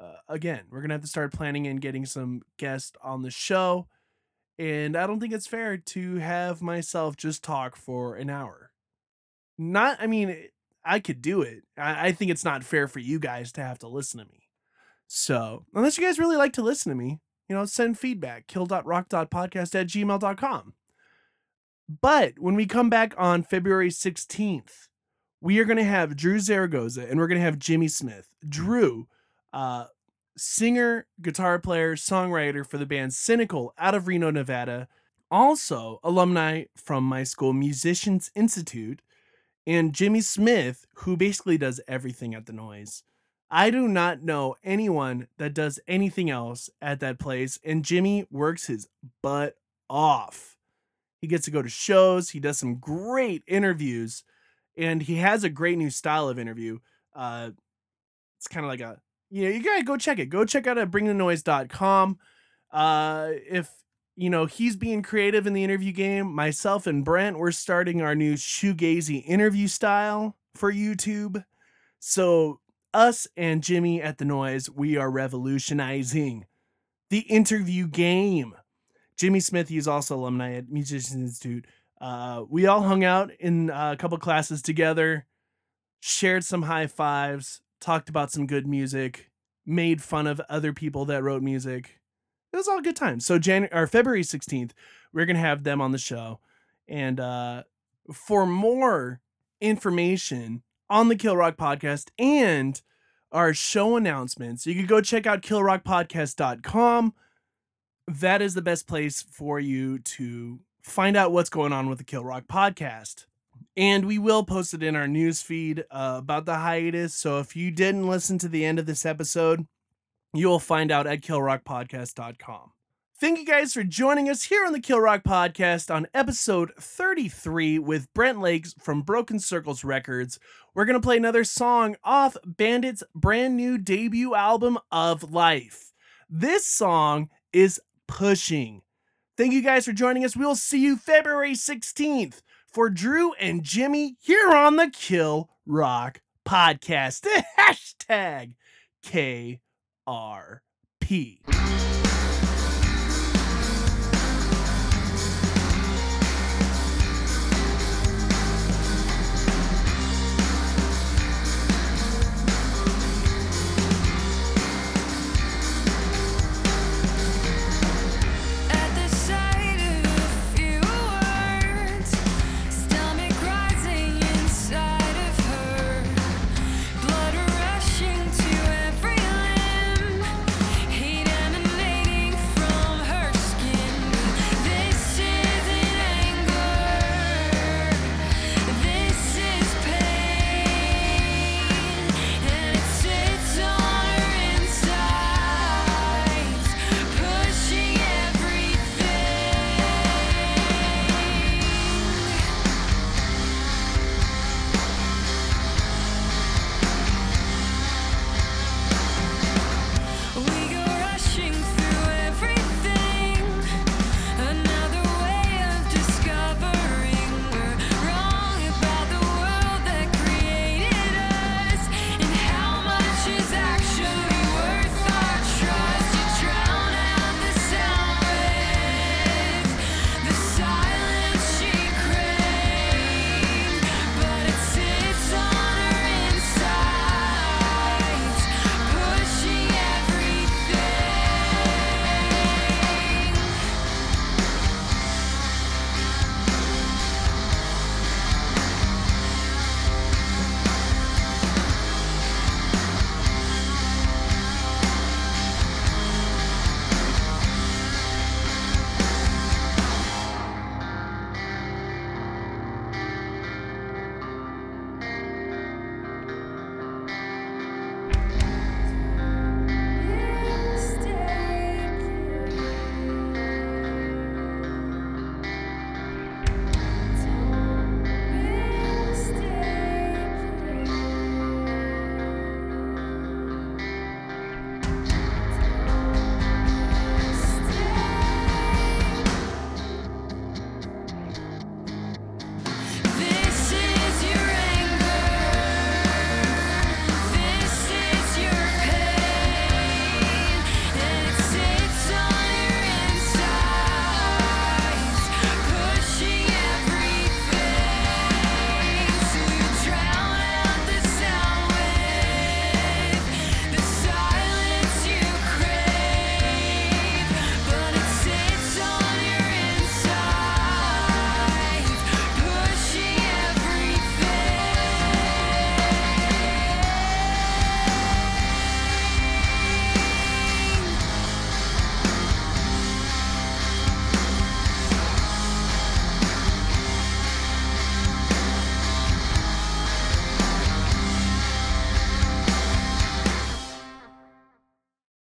Uh, again, we're going to have to start planning and getting some guests on the show. And I don't think it's fair to have myself just talk for an hour. Not, I mean, I could do it. I, I think it's not fair for you guys to have to listen to me. So unless you guys really like to listen to me, you know, send feedback, kill dot rock dot podcast at gmail dot com. But when we come back on February sixteenth, we are going to have Drew Zaragoza and we're going to have Jimmy Smith. Drew, Uh, singer, guitar player, songwriter for the band Cynical out of Reno, Nevada. Also alumni from my school, Musicians Institute. And Jimmy Smith, who basically does everything at the Noise. I do not know anyone that does anything else at that place. And Jimmy works his butt off. He gets to go to shows. He does some great interviews. And he has a great new style of interview. Uh, it's kind of like a Yeah, you gotta go check it. Go check out at bring the noise dot com. Uh, if, you know, he's being creative in the interview game, myself and Brent, we're starting our new shoegazy interview style for YouTube. So us and Jimmy at the Noise, we are revolutionizing the interview game. Jimmy Smith, he's also alumni at Musicians Institute. Uh, we all hung out in a couple classes together. shared some high fives, talked about some good music, made fun of other people that wrote music. It was all good times. So January or February sixteenth, we're going to have them on the show. And uh, for more information on the Kill Rock Podcast and our show announcements, you can go check out kill rock podcast dot com. That is the best place for you to find out what's going on with the Kill Rock Podcast. And we will post it in our news feed uh, about the hiatus. So if you didn't listen to the end of this episode, you'll find out at kill rock podcast dot com. Thank you guys for joining us here on the Kill Rock Podcast on episode thirty-three with Brent Lakes from Broken Circles Records. We're going to play another song off Bandit's brand new debut album Of Life. This song is Pushing. Thank you guys for joining us. We'll see you February sixteenth for Drew and Jimmy here on the Kill Rock Podcast. Hashtag K R P.